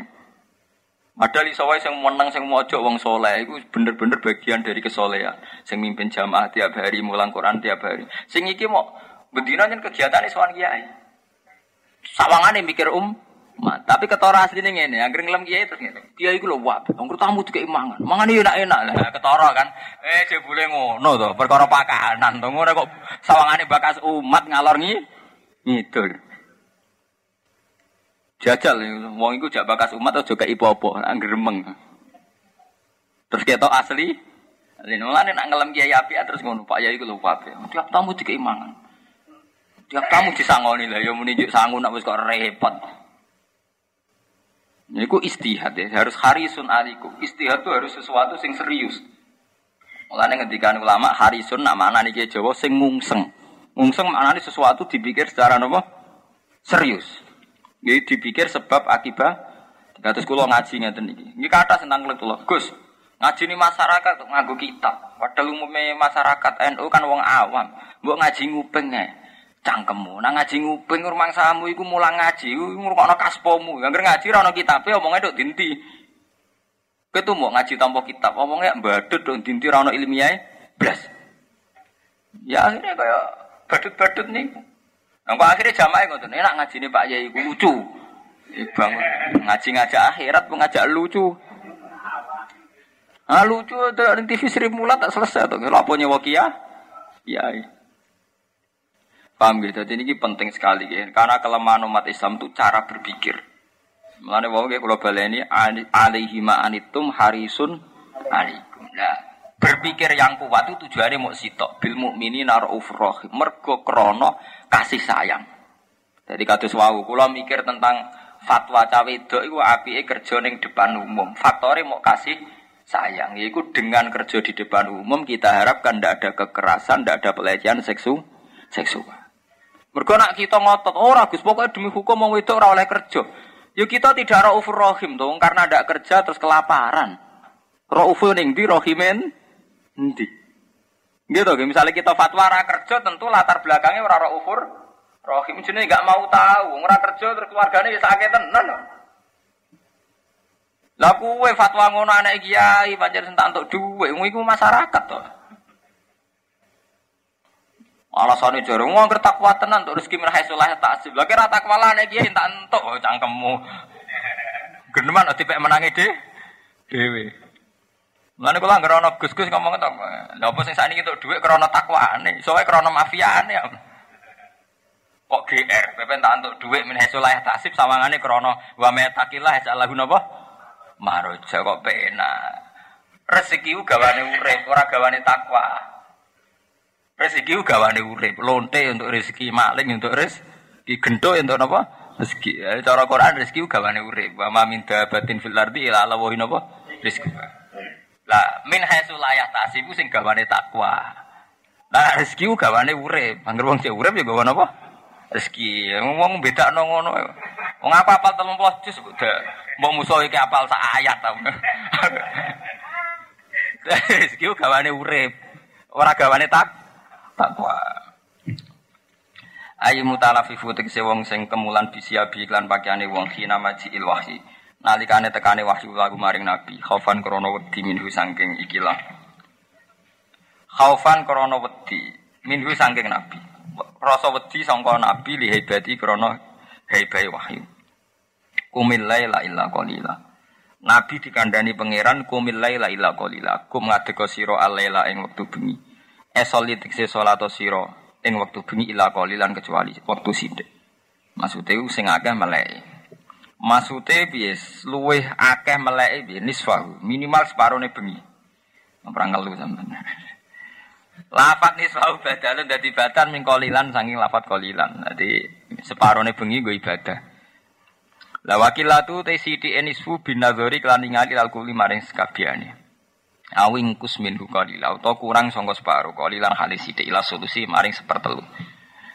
padahal iso wae sing meneng sing mojok wong saleh iku bener-bener bagian dari kesolehan. Sing mimpin jamaah tiap hari mulang Quran tiap hari. Sing iki mok bendina nyen kegiatane sowan kiai. Sawangane mikir um, mat. Tapi ketara asline ngene, anggere nglem kiai terus ngene. Kiai iku lho wae, wong tamu dikek mangan. Mangane yo enak-enak lah ketara kan. Eh jebule ngono to, perkara pakanan to ngono kok sawangane bakas umat ngalor ngi ngidul. Jajal wong iku jak bakas umat aja gak ipo-opo anggremeng. Terus ketok asli. Lenolane nak ngelem kiai apik terus ngono Pak Yai iku lho apik. Tiap tamu dikei mangan. Tiap tamu disangoni lah ya muni njuk sangu nak wis kok repot. Niku istihad ya, harus harisun alikum. Istihad itu harus sesuatu sing serius. Mulane ngendikan ulama harisun nak maknane iki Jawa sing mungseng. Mungseng maknane sesuatu dipikir secara napa? Serius. Nggih dipikir sebab akibat. Kados kula ngaji ngeten iki. Nggih kathah tentang kula. Gus, ngajini masyarakat kok nganggo kitab. Padahal umume masyarakat N U kan wong awam. Mbok ngaji nguping ae. Cangkemmu. Nang ngaji nguping rumangsamu iku mulang ngaji, ngrungokno kaspomu. Ya ngger ngaji ra ono kitabe omonge tok dinti. Kowe tuh mbok ngaji tanpa kitab, omonge mbadut tok dinti ra ono ilmiahe blas. Ya akhirnya kaya badut-badut niku. Nang akhirnya jamaah ngoten, enak ngajine Pak Yai ku lucu. Bang ngaji ngajak akhirat ku ngajak lucu. Ah lucu ning T V Sri Mulat tak selesai to. Lha apa nyewa kiai? Kiai. Paham gitu. Jadi ini penting sekali nggih. Karena kelemahan umat Islam itu cara berpikir. Mulane wau nggih kula baleni alaihi ma'anitum harisun alaikum. Nah, berpikir yang kuat itu tujuannya mau sitok bil mukminina raufur rahim mergo krana kasih sayang. Jadi kados wau kula mikir tentang fatwa cah wedok iku apike kerja ning depan umum. Faktore mau kasih sayang yaiku dengan kerja di depan umum kita harapkan ndak ada kekerasan, ndak ada pelecehan seksu, seksual. Mergo nak kita ngotot ora Gus pokoke demi hukum wong wedok ora oleh kerja. Ya kita tidak raufur rahim to karena ndak kerja terus kelaparan. Raufur ning ndi rahimen Ndi. Gitu, misalnya kita fatwa ra kerja tentu latar belakangnya ora raufur rahim jenenge enggak mau tahu, ora kerja terus keluargane wis akeh tenan. Lah kuwe fatwa ngono anake kiai pancen sentak entuk dhuwit, ngono iku masyarakat to. Alasane jare wong takwa tenan entuk rezeki min haitsullah ta'sib. Lah kira takwa lan anake kiai entak entuk cangkemmu. Geneman ati pek menange dhewe. Dewe. Lan kula anggere ana Gus-Gus ngomong to. Lha opo sing sakniki tok dhuwit krana takwaane, soe krana mafiaane. Kok G R, pepen tak entuk dhuwit min haitsullah ta'sib sawangane krana wa matakilah sallahu napa? Maroja kok penak. Rezeki ku gawane urip, ora gawane takwa. Rezeki ku gawane urip, lonte untuk rezeki, maling untuk rezeki, gendho untuk napa? Rezeki. Cara Quran rezeki ku gawane urip. Wa ma min dabatin fil ardi illa Allahu napa? Rezeki. Lah min haitsu la yahtasibu sing gawane takwa. Lah rezeki ku gawane urip. Angger wong sing urip ya gawane apa? Rezeki. Wong bedakno ngono. Wong apa apal telung puluh juz kok mbok muso iki apal sak ayat ta. Rezeki ku gawane urip. Ora gawane tak takwa. Ayu mutalafifu tegese wong sing kemulan bisiabi iklan pakaiane wong khina maji il wahyi. Nalikane tekane wahyu lagu maring Nabi, khaufan krana wedi minhu saking ikilah. Khaufan krana wedi minhu saking Nabi. Rasa wedi sangka Nabi lihebati krana hebahe wahyu. Kumil laila illa qalila. Nabi dikandani pangeran kumil laila illa qalila. Kum ngadeka sira alaila ing wektu bengi. Esoli tegese salat sira ing waktu bengi ila qalilan kecuali waktu sithik. Maksude sing akeh meleke. Maksude piye? Luweh akeh meleke piye? Nisfahu, minimal separone bengi. Ora ngelu sampean. Lafat nisfahu badal dadi batan ming qalilan saking lafat qalilan. Dadi separone bengi nggo ibadah. La wakilatu te sithik nisfu bin nazari lan ningali alkuli maring sekabiane. Awing kusmin qalila utawa kurang sangka separo qalilan hale sithik ila solusi maring sepertelu.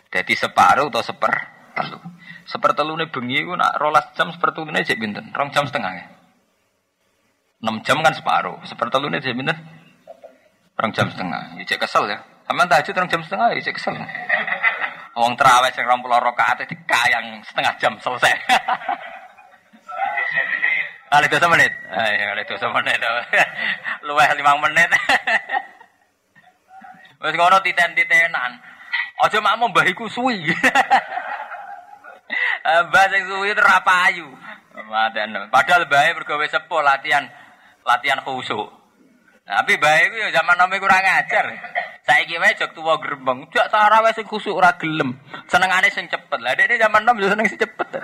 Dadi separo utawa sepertelu. Sepertelune bengi ku nak rolas jam sepertelune jek pinten? Rong jam setengah ya. enam jam kan separo. Sepertelune jek pinten? Rong jam setengah. Ya jek kesel ya. Sampeyan tahajud rong jam setengah ya jek kesel. Wong traweh sing rong puluh rakaat dikayang setengah jam selesai. Kali dosa menit, kali dosa menit, luweh limang menit. Wes ngono titen-titenan. Aja makmu mbah iku suwi. Mbah sing suwi ora payu. Padahal mbahe mergo wis sepuh latihan latihan khusuk. Tapi mbahe iku ya zaman nome kurang ajar. Saiki wae jog tuwa grembeng, jog tarawih sing khusuk ora gelem. Senengane sing cepet. Lah dekne zaman nom yo seneng sing cepet.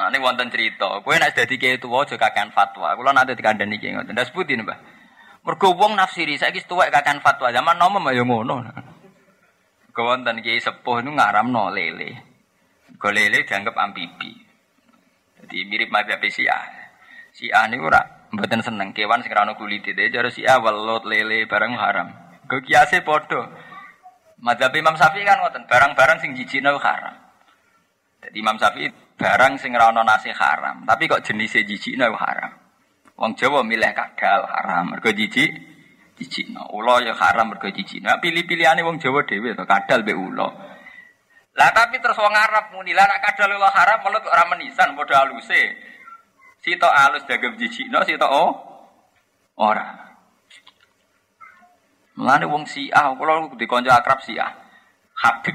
Nah, ini wonten cerita. Kowe nek dadi kiai tuwa aja kakean fatwa. Kula nate dikandani iki ngoten. Ndas pundi Mbah. Mergo wong nafsiri saiki tuwek kakean fatwa. Zaman nom ya ngono. Kok wonten kiai sepuh nu ngaramno lele. Go lele dianggep ambibi. Dadi mirip madzhab Syiah. Syiah niku ora mboten seneng kewan sing ra ono kulite. Cara Syiah welut lele bareng haram. Go kiase padha. Madzhab Imam Syafi'i kan ngoten, barang-barang sing jijikna haram. Dadi Imam Syafi'i barang sing ra ono nasi haram, tapi kok jenise jijikna haram. Wong Jawa milih kadal haram mergo jijik, jijikna. Ula ya haram mergo jijikna. Pilih-pilihane wong Jawa dhewe to kadal mbek ula. Lah tapi terus wong Arab muni lah nek kadal ula haram melut ora menisan padha aluse. Sito alus dagem jijikna, sito oh ora. Mulane wong Syiah, kula dikonco akrab Syiah. Habib,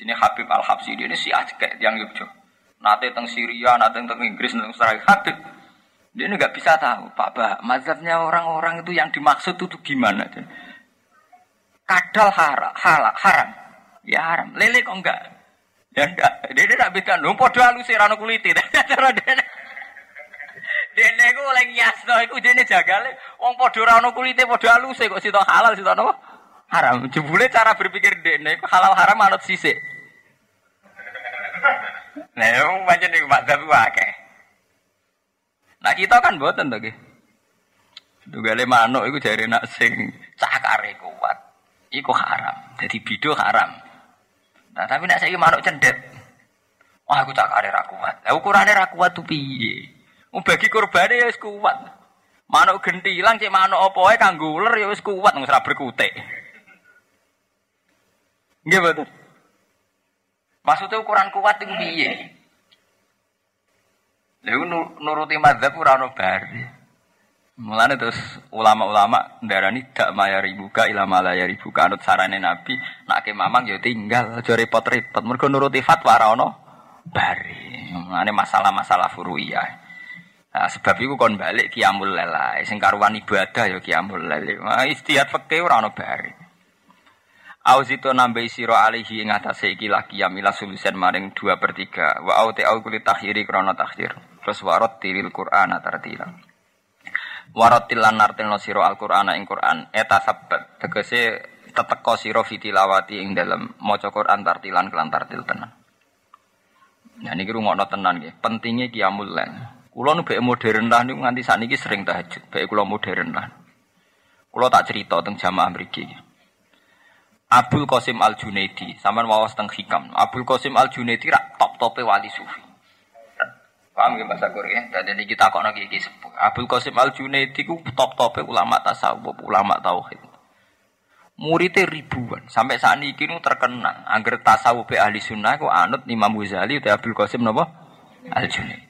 jenenge Habib Al-Habsyi, dene Syiah cekek tiyang Yogyakarta. Nate teng Syria, nate teng Inggris, nate teng Australia. Habib, dia ini nggak bisa tahu, Pak Bah, mazhabnya orang-orang itu yang dimaksud itu gimana? Kadal haram, halak haram, ya haram. Lele kok enggak? Ya enggak. Dia tidak bedakan. Lumpuh dua lusi rano kuliti. Cara dia, dia nego oleh nyasno. Iku jenis jagale. Wong podo rano kuliti, podo lusi kok situ halal situ no haram. Jebule cara berpikir dia nego halal haram anut sisi. Nah, yang macam ni mazhab wakai. Nah kita kan boten tu ke. Dugale manuk iku jare nak sing cakare kuat. Iku haram. Jadi bido haram. Nah tapi nak saiki manuk cendet. Wah aku cakare ra kuat. Lah ukurane ra kuat tu piye? Wong bagi kurbane ya wis kuat. Manuk gentilang cek manuk apa wae kanggo uler ya wis kuat wis ra berkutik. Nggih boten. Maksudnya ukuran kuat itu piye? Lalu nuruti mazhab ora ono bare. Mulane terus ulama-ulama ndarani dak mayari buka ila malayari buka anut sarane Nabi, nak ke mamang ya tinggal aja repot-repot. Mergo nuruti fatwa ora ono bare. Mulane masalah-masalah furu'iyah. Nah, sebab iku kon balik qiyamul lail. Sing karuan ibadah ya qiyamul lail. Nah, istihad fikih ora ono bare. Auzito nambahi sira alihi ing atase iki laki yamila sulusen maring dua per tiga wa auti au kulit takhiri krana takhir terus warattilil qur'ana tartila warattil lan nartilna sira alqur'ana ing qur'an eta sabbat tegese teteka sira fitilawati ing dalem maca qur'an tartilan kelan tartil tenan. Nah niki rungokno tenan nggih pentinge qiyamul lail. Kula nu bek modern lah niku nganti sakniki sering tahajud bek kula modern lah. Kula tak cerita teng jamaah mriki. Abul Qasim al-Junaid, sampean waos teng hikam. Abul Qasim al-Junaid rak top-tope wali sufi. Paham nggih bahasa Korea? Dadi niki takokno iki sepuh. Abul Qasim al-Junaid iku top-tope ulama tasawuf, ulama tauhid. muridnya ribuan. Sampai saat ini itu terkenang. Angger tasawuf ahli sunnah itu anut Imam Ghazali atau Abul Qasim al-Junaid.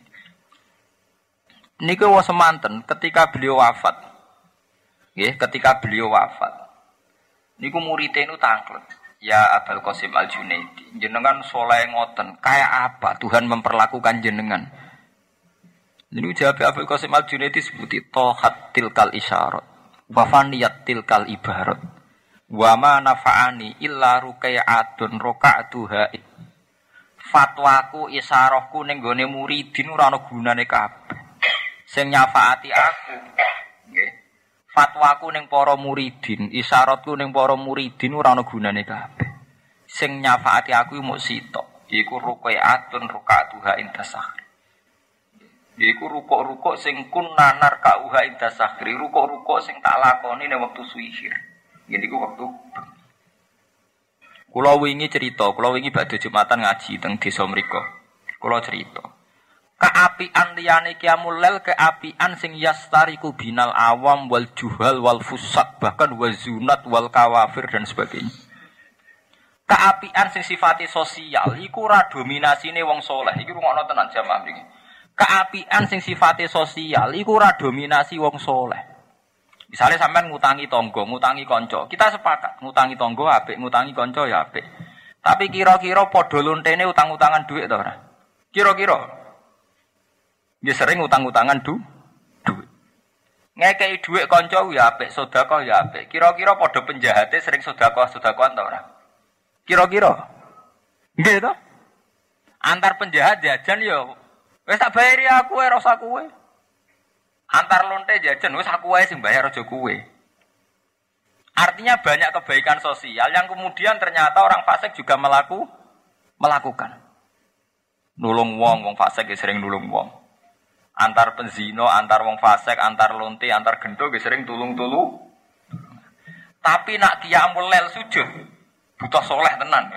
Niku wis semanten ketika beliau wafat. Nggih, ketika beliau wafat. Niku muridnya itu tanglet. Ya Abul Qasim al-Junaid, jenengan soleh ngoten. Kayak apa Tuhan memperlakukan jenengan? Niku jawab Abul Qasim al-Junaid disebut tohat tilkal isyarat. Wafaniyat tilkal ibarat. Wa ma nafa'ani illa ruqa'atun ruqa'atuha. Fatwaku isarahku ning gone muridin ora ana gunane kabeh. Sing nyafaati aku nggih. Fatwaku ning para muridin, isyaratku ning para muridin ora ana gunane kabeh. Sing nyafaati aku mung sitok, iku ruqa'atun ruqa'atuha intasakh. Iku rukuk-rukuk sing kunna narka'uha intasakh, rukuk-rukuk sing tak lakoni ning wektu suwihir. Jadi ku waktu kula wingi cerita, kula wingi badhe Jumatan ngaji teng desa mriku. Kula cerita. Keapian liyane Qiyamul Lail, keapian sing yastariku binal awam wal juhal wal fusak bahkan wazunat wal kawafir dan sebagainya. Keapian sing sifate sosial iku ora dominasine wong saleh. Iki rungokno tenan jamaah mriki. Keapian sing sifate sosial iku ora dominasi wong saleh. Misalnya sampean ngutangi tonggo, ngutangi konco. Kita sepakat, ngutangi tonggo apik, ngutangi konco ya apik. Tapi kira-kira padha lontene utang-utangan duit ta ora? Kira-kira. Ya sering utang-utangan du duit. Ngekeki duit konco ya apik, sedekah ya apik. Kira-kira padha penjahate sering sedekah-sedekahan ta ora? Kira-kira. Nggih to? Antar penjahat jajan ya wis tak bayari aku wae rasa kowe. Antar lonte jajan, wes aku aja sing bayar aja kowe. Artinya banyak kebaikan sosial yang kemudian ternyata orang fasik juga melaku, melakukan. Nulung wong, wong fasik ya sering nulung wong. Antar penzino, antar wong fasik, antar lonte, antar gendo ya sering tulung-tulu. Tapi nak Qiyamul Lail sujud, butuh soleh tenan.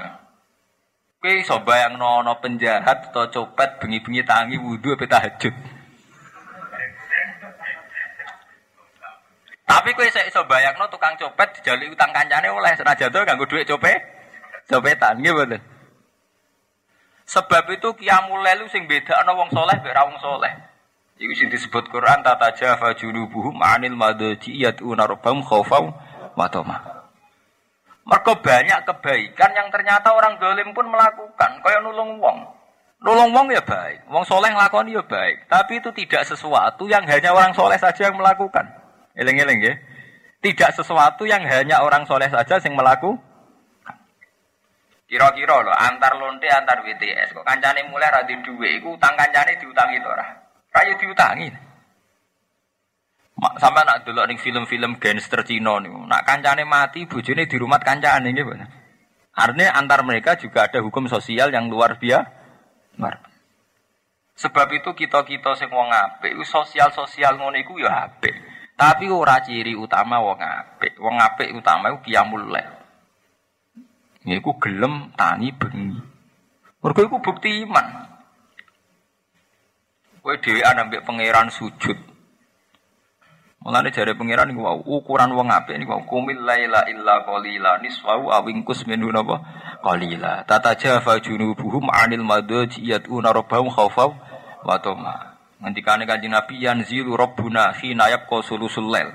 Kowe iso bayangno ana penjahat atau copet bengi-bengi tangi wudu apa tahajud. Tapi kowe sik iso bayangno tukang copet dijali utang kancane oleh senajan to nganggo dhuwit copet. Copetan nggih mboten. Sebab itu Qiyamul Lail sing bedakno wong saleh mek ra wong saleh. Iku sing disebut Quran tatajafa junubuhum 'anil madajiyat unarbam khaufau wa tama. Mergo banyak kebaikan yang ternyata orang zalim pun melakukan, kaya nulung wong. Nulung wong ya baik, wong saleh nglakoni ya baik, tapi itu tidak sesuatu yang hanya orang saleh saja yang melakukan. Eleng-eleng ya. Tidak sesuatu yang hanya orang soleh saja yang melaku. Kira-kira loh, antar lonte antar W T S kok kancane mulai ra di duwe iku utang kancane diutangi to ora? Kayu diutangi. Mak sampean nak delok ning film-film gangster Cina niku, nak kancane mati bojone dirumat kancane nggih, Pak. Artinya antar mereka juga ada hukum sosial yang luar biasa. Sebab itu kita-kita sing wong apik, sosial-sosial ngono iku ya apik. Tapi ora ciri utama wong apik. Wong apik utama iku Qiyamul Lail. Niku gelem tani bengi. Mergo iku bukti iman. Kowe dhewean ambek pangeran sujud. Mulane jare pangeran niku wau ukuran wong apik niku kumil laila illa qalila niswau awingkus minhu napa qalila. Tatajafa junubuhum 'anil madajiyat unarabahum khaufau wa tama. Ngendikane Kanjeng Nabi yanzilu rabbuna hina yabqa sulusul lail.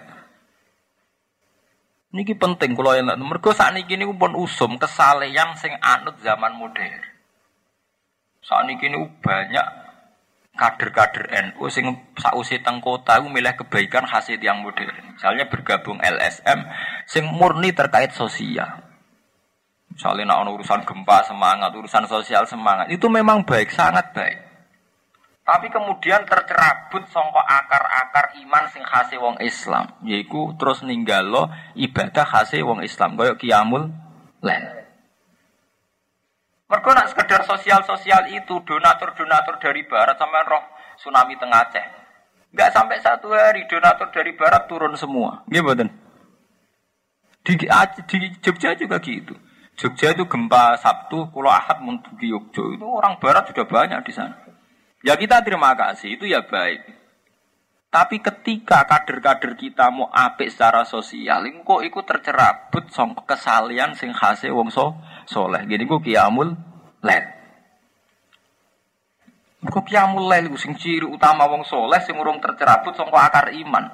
Niki penting kula yen mergo sakniki niku pun usum kesalehan sing anut zaman modern. Sakniki niku banyak kader-kader N U sing sausé teng kota iku milih kebaikan khas yang modern. Misalnya bergabung L S M sing murni terkait sosial. Misalnya ana urusan gempa semangat, urusan sosial semangat. Itu memang baik, sangat baik. Tapi kemudian tercerabut sangka akar-akar iman sing khase wong Islam, yaiku terus ninggalo ibadah khase wong Islam kaya Qiyamul Lail. Mergo nak sekedar sosial-sosial itu donatur-donatur dari barat sampean roh tsunami teng Aceh. Enggak sampai satu hari donatur dari barat turun semua. Nggih mboten. Di, di Jogja juga gitu. Jogja itu gempa Sabtu, kula Ahad menuju Jogja. Itu orang barat sudah banyak di sana. Ya kita terima kasih, itu ya baik. Tapi ketika kader-kader kita mau apik secara sosial, engko iku tercerabut sangka kesalehan sing khase wong so, soleh. Gini ku qiyamul lail. Engko qiyamul lail iku sing ciri utama wong soleh sing urung tercerabut sangka akar iman.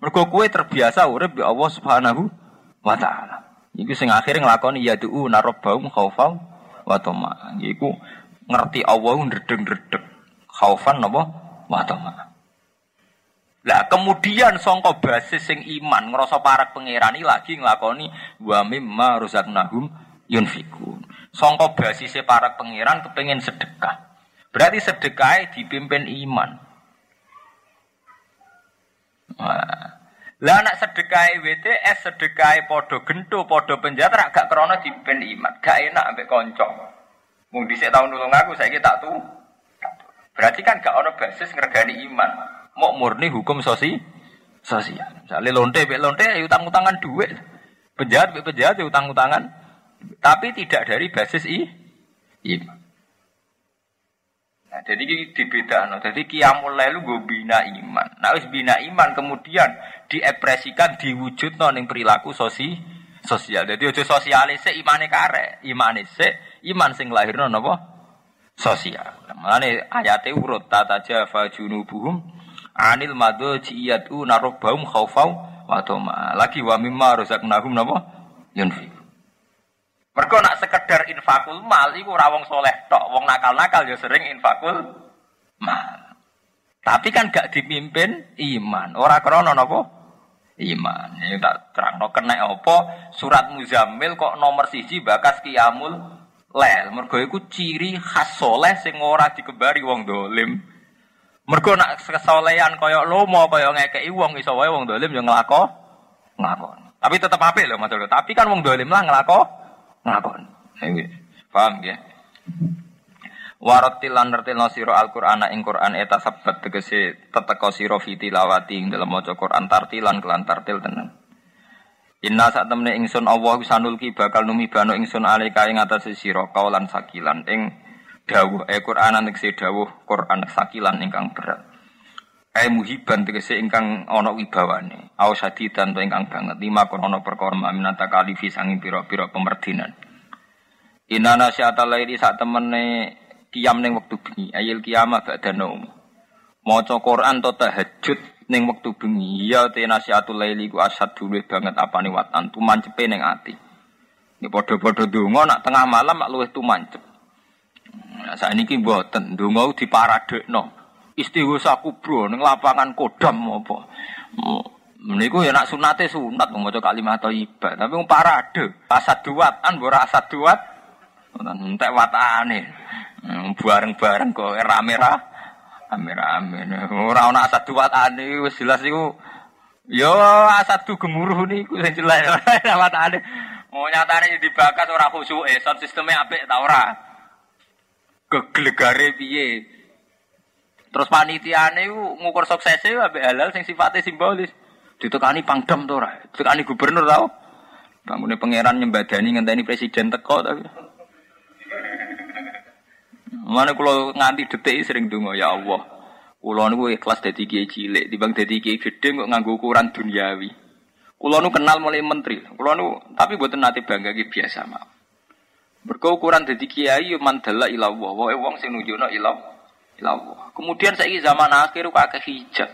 Mergo kowe terbiasa urip be Allah Subhanahu wa taala. Iku sing akhire nglakoni ya du'u narabbahum khaufan wa tama. Iku ngerti Allah ndredeg-ndredeg. Khaufan napa wa tama. Lah kemudian songko basis sing iman ngerasa parak pangerani lagi nglakoni wa mimma razaqnahum yunfikun. Songko basise parak pangeran kepengin sedekah. Berarti sedekahe dipimpin iman. Lah anak sedekahe W T S sedekahe padha gento padha penjatra gak krana dipimpin iman. Gak enak ambek kanca. Mung dhisik tau nulung aku saiki tak tu. Berarti kan gak ana basis ngregani iman. Mau murni hukum sosi, sosial. Misalnya lonte, be lonte, ya utang-utangan duit. Penjahat, be penjahat, ya utang-utangan. Tapi tidak dari basis i, iman. Nah, jadi dibedakan. Jadi qiyamul lail lu gue bina iman. Nah, wis bina iman kemudian diekspresikan, diwujudkan ning perilaku sosi, sosial. Jadi ojo sosialise imane kare, imane se, iman sing lahirna napa? Sosial. Mulane ayate urut tata jafa junubuhum. Anil madu ciyatu narobahum khawfaw watoma lagi wa mimma razaqnahum napa yunfiq. Mergo nak sekedar infakul mal iku ora wong saleh tok, wong nakal-nakal ya sering infakul mal. Tapi kan gak dipimpin iman, ora krana napa iman. Ya tak terangno kenek apa Surat Muzammil kok nomor siji bakas qiyamul lail. Mergo iku ciri khas saleh sing ora dikembari wong dolim. Mergo nak kesolehan kaya lomo kaya ngekeki wong iso wae wong dolim yo nglako nglakoni. Tapi tetep apik lho matur. Tapi kan wong dolim lah nglako nglakoni. Paham nggih? Waratil lan nertilna sira Al-Qur'ana ing Qur'an eta sabet tegese teteka sira fitilawati ing dalem maca Qur'an tartilan kelan tartil tenan. Inna sak temne ingsun Allah sanul ki bakal numibano ingsun alika ing atase sira kaulan sakilan ing dawuh e Qur'an anekse dawuh Qur'an sakilan ingkang berat. Ai muhiban tegese ingkang ana wibawane. Aus hadidan to ingkang banget. Lima kon ana perkara minata kalifi sanging pira-pira pemerdinan. Inana syata lairi sak temene kiam ning wektu bengi. Ayil kiamah badano. Maca Qur'an to tahajud ning wektu bengi. Ya tenasiatul laili ku asad dulwe banget apane watan tumancepe ning ati. Nek padha-padha donga nak tengah malam nak luwih tumancep. Nah, saat ini mboten ndonga diparadekno. Istighosa kubro ning lapangan Kodam apa. Meniku ya nak sunate sunat maca kalimat thayyibah, tapi wong parade, asaduat an ora asaduat. Entek watane. Bareng-bareng kok rame-rame. Rame-rame. Ora ana asaduatane wis jelas iku ya asadu gemuruh niku sing jelas watane. Mau nyatane dibakas ora khusuke, sound sisteme apik ta ora? Geglegare piye. Terus panitiane iku ngukur suksese ambek halal sing sifate simbolis. Ditekani pangdam to ora? Ditekani gubernur tau. Bangune pangeran nyembadani ngenteni presiden teko ta. Mane kula nganti detik sering donga ya Allah. Kula niku ikhlas dadi kiai cilik, timbang dadi kiai gedhe kok nganggo ukuran duniawi. Kula niku kenal mulai menteri. Kula niku tapi mboten nate bangga ki biasa mawon. Berkeukuran dari kiai mandala ilawah, wae wong sing nunjukno ilaw, ilawah. Kemudian saiki zaman akhir akeh hijab.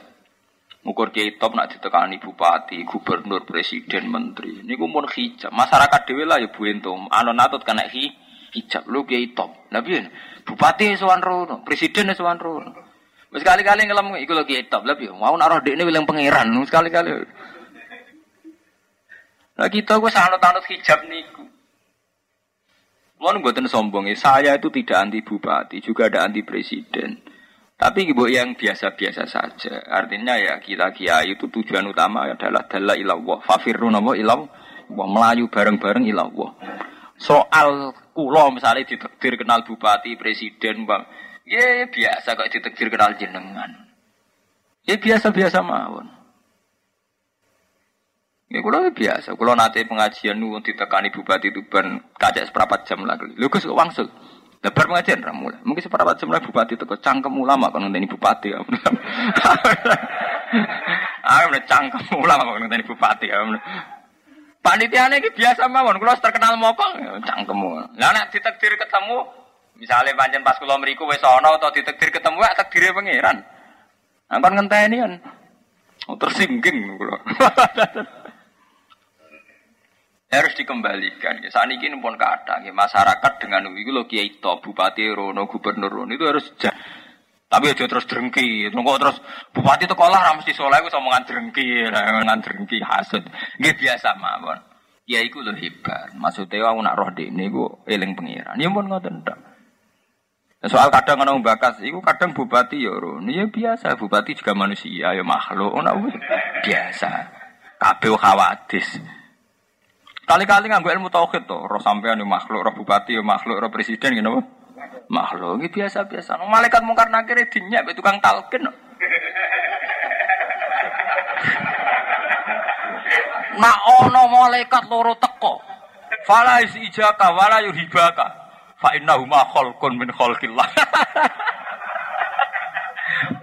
Ngukur kiai top nak ditekani bupati, gubernur, presiden, menteri. Niku mun hijab, masyarakat dhewe lah ya Bu entum. Anon atut kena hi, hijab lu kiai top. Lah piye? Bupati sowan rono, presiden sowan rono. Wis kali-kali ngelem iku lho kiai top. Lah piye? Mau nak roh dekne wileng pangeran, wis kali-kali. Lah kita wis anut-anut hijab niku. Mohon buatan sombongnya, saya itu tidak anti bupati, juga ada anti presiden. Tapi ibu yang biasa-biasa saja. Artinya ya kita kiai itu tujuan utama adalah dalla ilallah. Fafirru nama ilallah, melayu bareng-bareng ilallah. Soal kulo misalnya ditekdir kenal bupati, presiden, bang, ya biasa kok ditekdir kenal jenengan. Ya biasa-biasa mawon. Ya kulo biasa, kulo nate pengajian nu ditekani bupati itu ben kacek seprapat jam lagi. Lho Gus kok wangsul. Lebar pengajian ra mulai. Mungkin seprapat jam lagi bupati teko cangkem ulama kon ngenteni bupati. Ayo cangkem ulama kok ngenteni bupati. Panitiane iki biasa mawon, kula terkenal mopong cangkem. Lah nek ditakdir ketemu, misale pancen pas kula mriku wis ana utawa ditakdir ketemu ya takdire pangeran. Ampun ngenteni kan. Tersingging kula. Harus dikembalikan. Saat ini pun kadang masyarakat dengan itu lo kiai top, bupati rono, gubernur rono itu harus jah. Tapi aja terus drengki. Nggak terus bupati itu kalah ramus di soleh. Gue sama ngandrengki, ngandrengki hasut. Gak biasa mawon. Ya itu lo hebat. Maksudnya aku nak roh di ini gue eling pengiran. Ya pun nggak tentang. Soal kadang orang bakas, itu kadang bupati ya rono. Ya biasa. Bupati juga manusia ya makhluk. Nah, biasa. Kabeh khawatir. Kali-kali nganggo ilmu tauhid to, roh sampean yo makhluk, roh bupati yo makhluk, roh presiden ngene apa? Makhluk iki biasa-biasa. Malaikat mungkar nakire dinyak be tukang talqin. Mak ono malaikat loro teko. Fala isijaka wala yuhibaka. Fa innahu ma khalqun min khalqillah.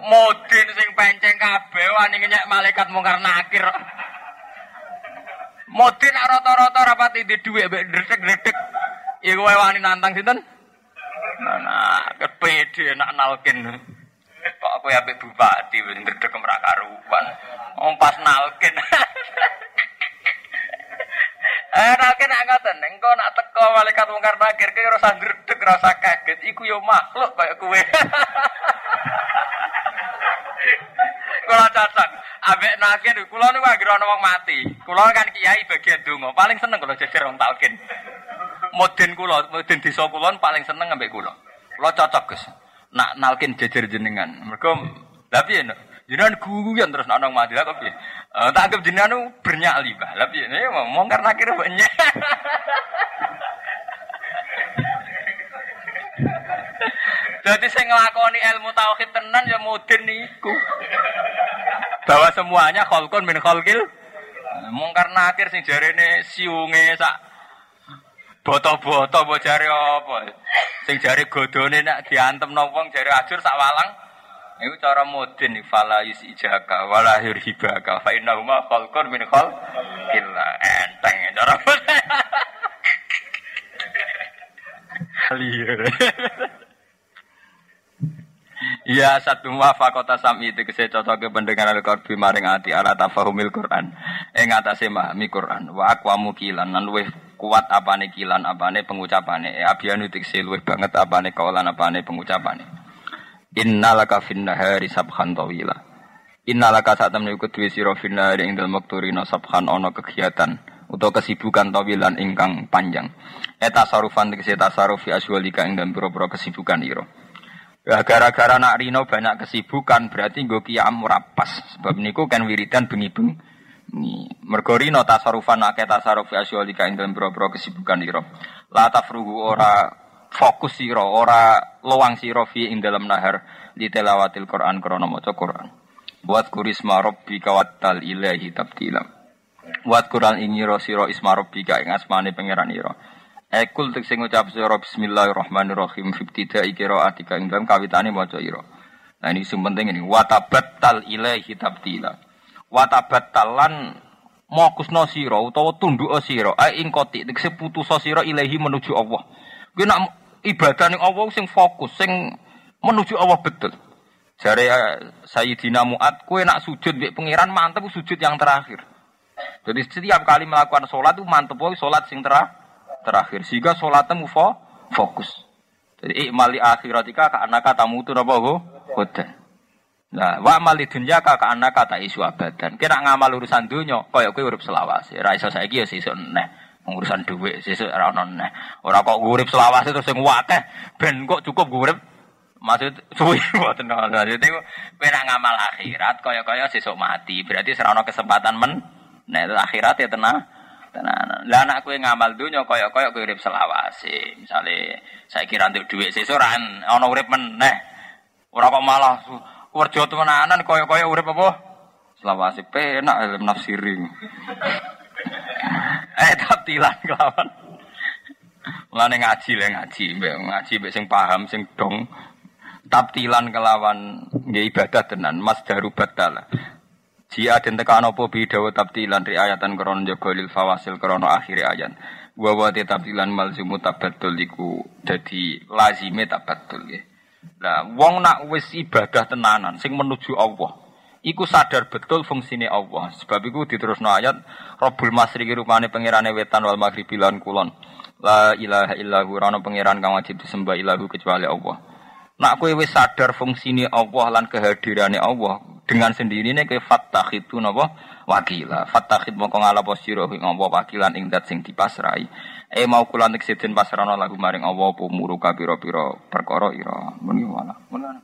Modin sing penceng kabeh wani nyek malaikat mungkar nakir. Modin nak roto-roto rapat ide duit, berdek-dek. Iku wani nantang sinten? Nah, kepede nak nalkin. Kok aku ya ambek bupati berdek ora karuan. Om pas nalkin. Eh, nalkin nak ngoten, engko nak teko malaikat mungkar nakir ki ora sandredeg, ora kaget. Iku yo makhluk kaya kowe. Kula cacat, ambek nakir, kula niku anggere ana wong mati. Kula kan kiai bagian donga, paling seneng kula jejer wong talqin. Mudin kula, mudin desa kula paling seneng ambek kula. Kula cocok, Gus. Nak nalkin jejer jenengan. Mergo lha piye nek jenengan guyon terus ana wong mati lha kok piye? Eh tak anggap jenengan bernyali, Mbah. Lha piye? Ya ngomong karena nakir banyak. Jadi saya ngelakoni ilmu tauhid tenan ya mudin niku. Bahwa semuanya kholqun min kholqil. Mungkar nakir sing jarene siunge sak boto-boto mbok jare apa. Sing jare godhone nek diantemno wong jare ajur sak walang. Niku cara mudin fala yusijaka wala yurhibaka fa innahuma kholqun min kholqil. Enteng cara. Clear. Ya satu muwafaqata sami itu kese cocoke pendengaran Al-Qur'an maring ati ala tafahumil Qur'an. Ing atase mahami Qur'an wa aqwamu kilan lan luwih kuat apane kilan apane pengucapane. E abiyanu dikse luwih banget apane kaulan apane pengucapane. Innalaka finnahari sabhan tawila. Innalaka satamne iku duwe sira finnahari ing dalem wektu rina sabhan ana kegiatan utawa kesibukan tawilan ingkang panjang. Eta sarufan dikse tasaruf fi aswalika ing dalem pira-pira kesibukan ira. Ya, gara-gara nak rino banyak kesibukan berarti nggo kiam murapas sebab niku kan wiridan bengi-bengi. Mergo rino tasarufan akeh tasaruf asyolika ing dalem boro-boro kesibukan ira. La tafruhu ora fokus sira, ora luang sira fi ing dalem nahar li tilawatil Qur'an krana maca Qur'an. Wazkur isma rabbika wattal ilahi tabdila. Wazkur al iniro sira isma rabbika ing asmane pangeran ira. Ekul tek sing ngucap sira bismillahirrahmanirrahim fibtida ikra atika ing dalem kawitane maca ira. Nah ini sing penting ini watabattal ilaihi tabtila. Watabattalan mokusno sira utawa tunduk sira ae ing kotik tek seputusa sira ilahi menuju Allah. Kuwi nek ibadah ning Allah sing fokus sing menuju Allah betul. Jare Sayyidina Mu'ad kowe nek sujud mbek pangeran mantep sujud yang terakhir. Jadi setiap kali melakukan salat itu mantep wae salat sing terakhir. Terakhir sehingga sholatmu fokus. Jadi ikmali akhiratika ka anaka tamutu napa go? Hoten. Nah, wa mali dunya ka ka anaka ta isu abadan. Ki nek ngamal urusan donya kaya kowe urip selawase. Ra iso saiki ya sesuk neh. Urusan dhuwit sesuk ra ono neh. Ora kok urip selawase terus sing akeh ben kok cukup urip. Maksud suwi mboten ono. Dadi kowe nek ngamal akhirat kaya-kaya sesuk mati. Berarti ora ono kesempatan men. Nah, itu akhirat ya tenang. Tenan. Lah anak kowe ngamal donya kaya-kaya kowe urip selawase. Misale saiki ra nduk dhuwit sesuk ra ana urip meneh. Ora kok malah kerja temenanan kaya-kaya urip apa? Selawase penak nafsiring. Eh tatilan kawan. Mulane ngaji le ngaji, ngaji mbek sing paham sing dong. Tatilan kelawan nggih ibadah tenan, mas darubatala. Jia den tekano apa bidawa tabtilan riayatan krana jaga lil fawasil krana akhir ayat. Wa wa tabtilan malzumu tabaddul iku dadi lazime tabaddul nggih. Lah wong nak wis ibadah tenanan sing menuju Allah iku sadar betul fungsine Allah. Sebab iku diterusno ayat Rabbul Masriqi rupane pangerane wetan wal maghribi lan kulon. La ilaha illahu rana pangeran kang wajib disembah ilahu kecuali Allah. Nak kowe wis sadar fungsine Allah lan kehadirane Allah dengan sendirine kowe fattakhitun apa wakila fattakhit mongko ngalapo sira ing apa wakilan ing zat sing dipasrai e mau kula nek sedhen pasrana lagu maring Allah apa muru kabira-pira perkara ira menika wala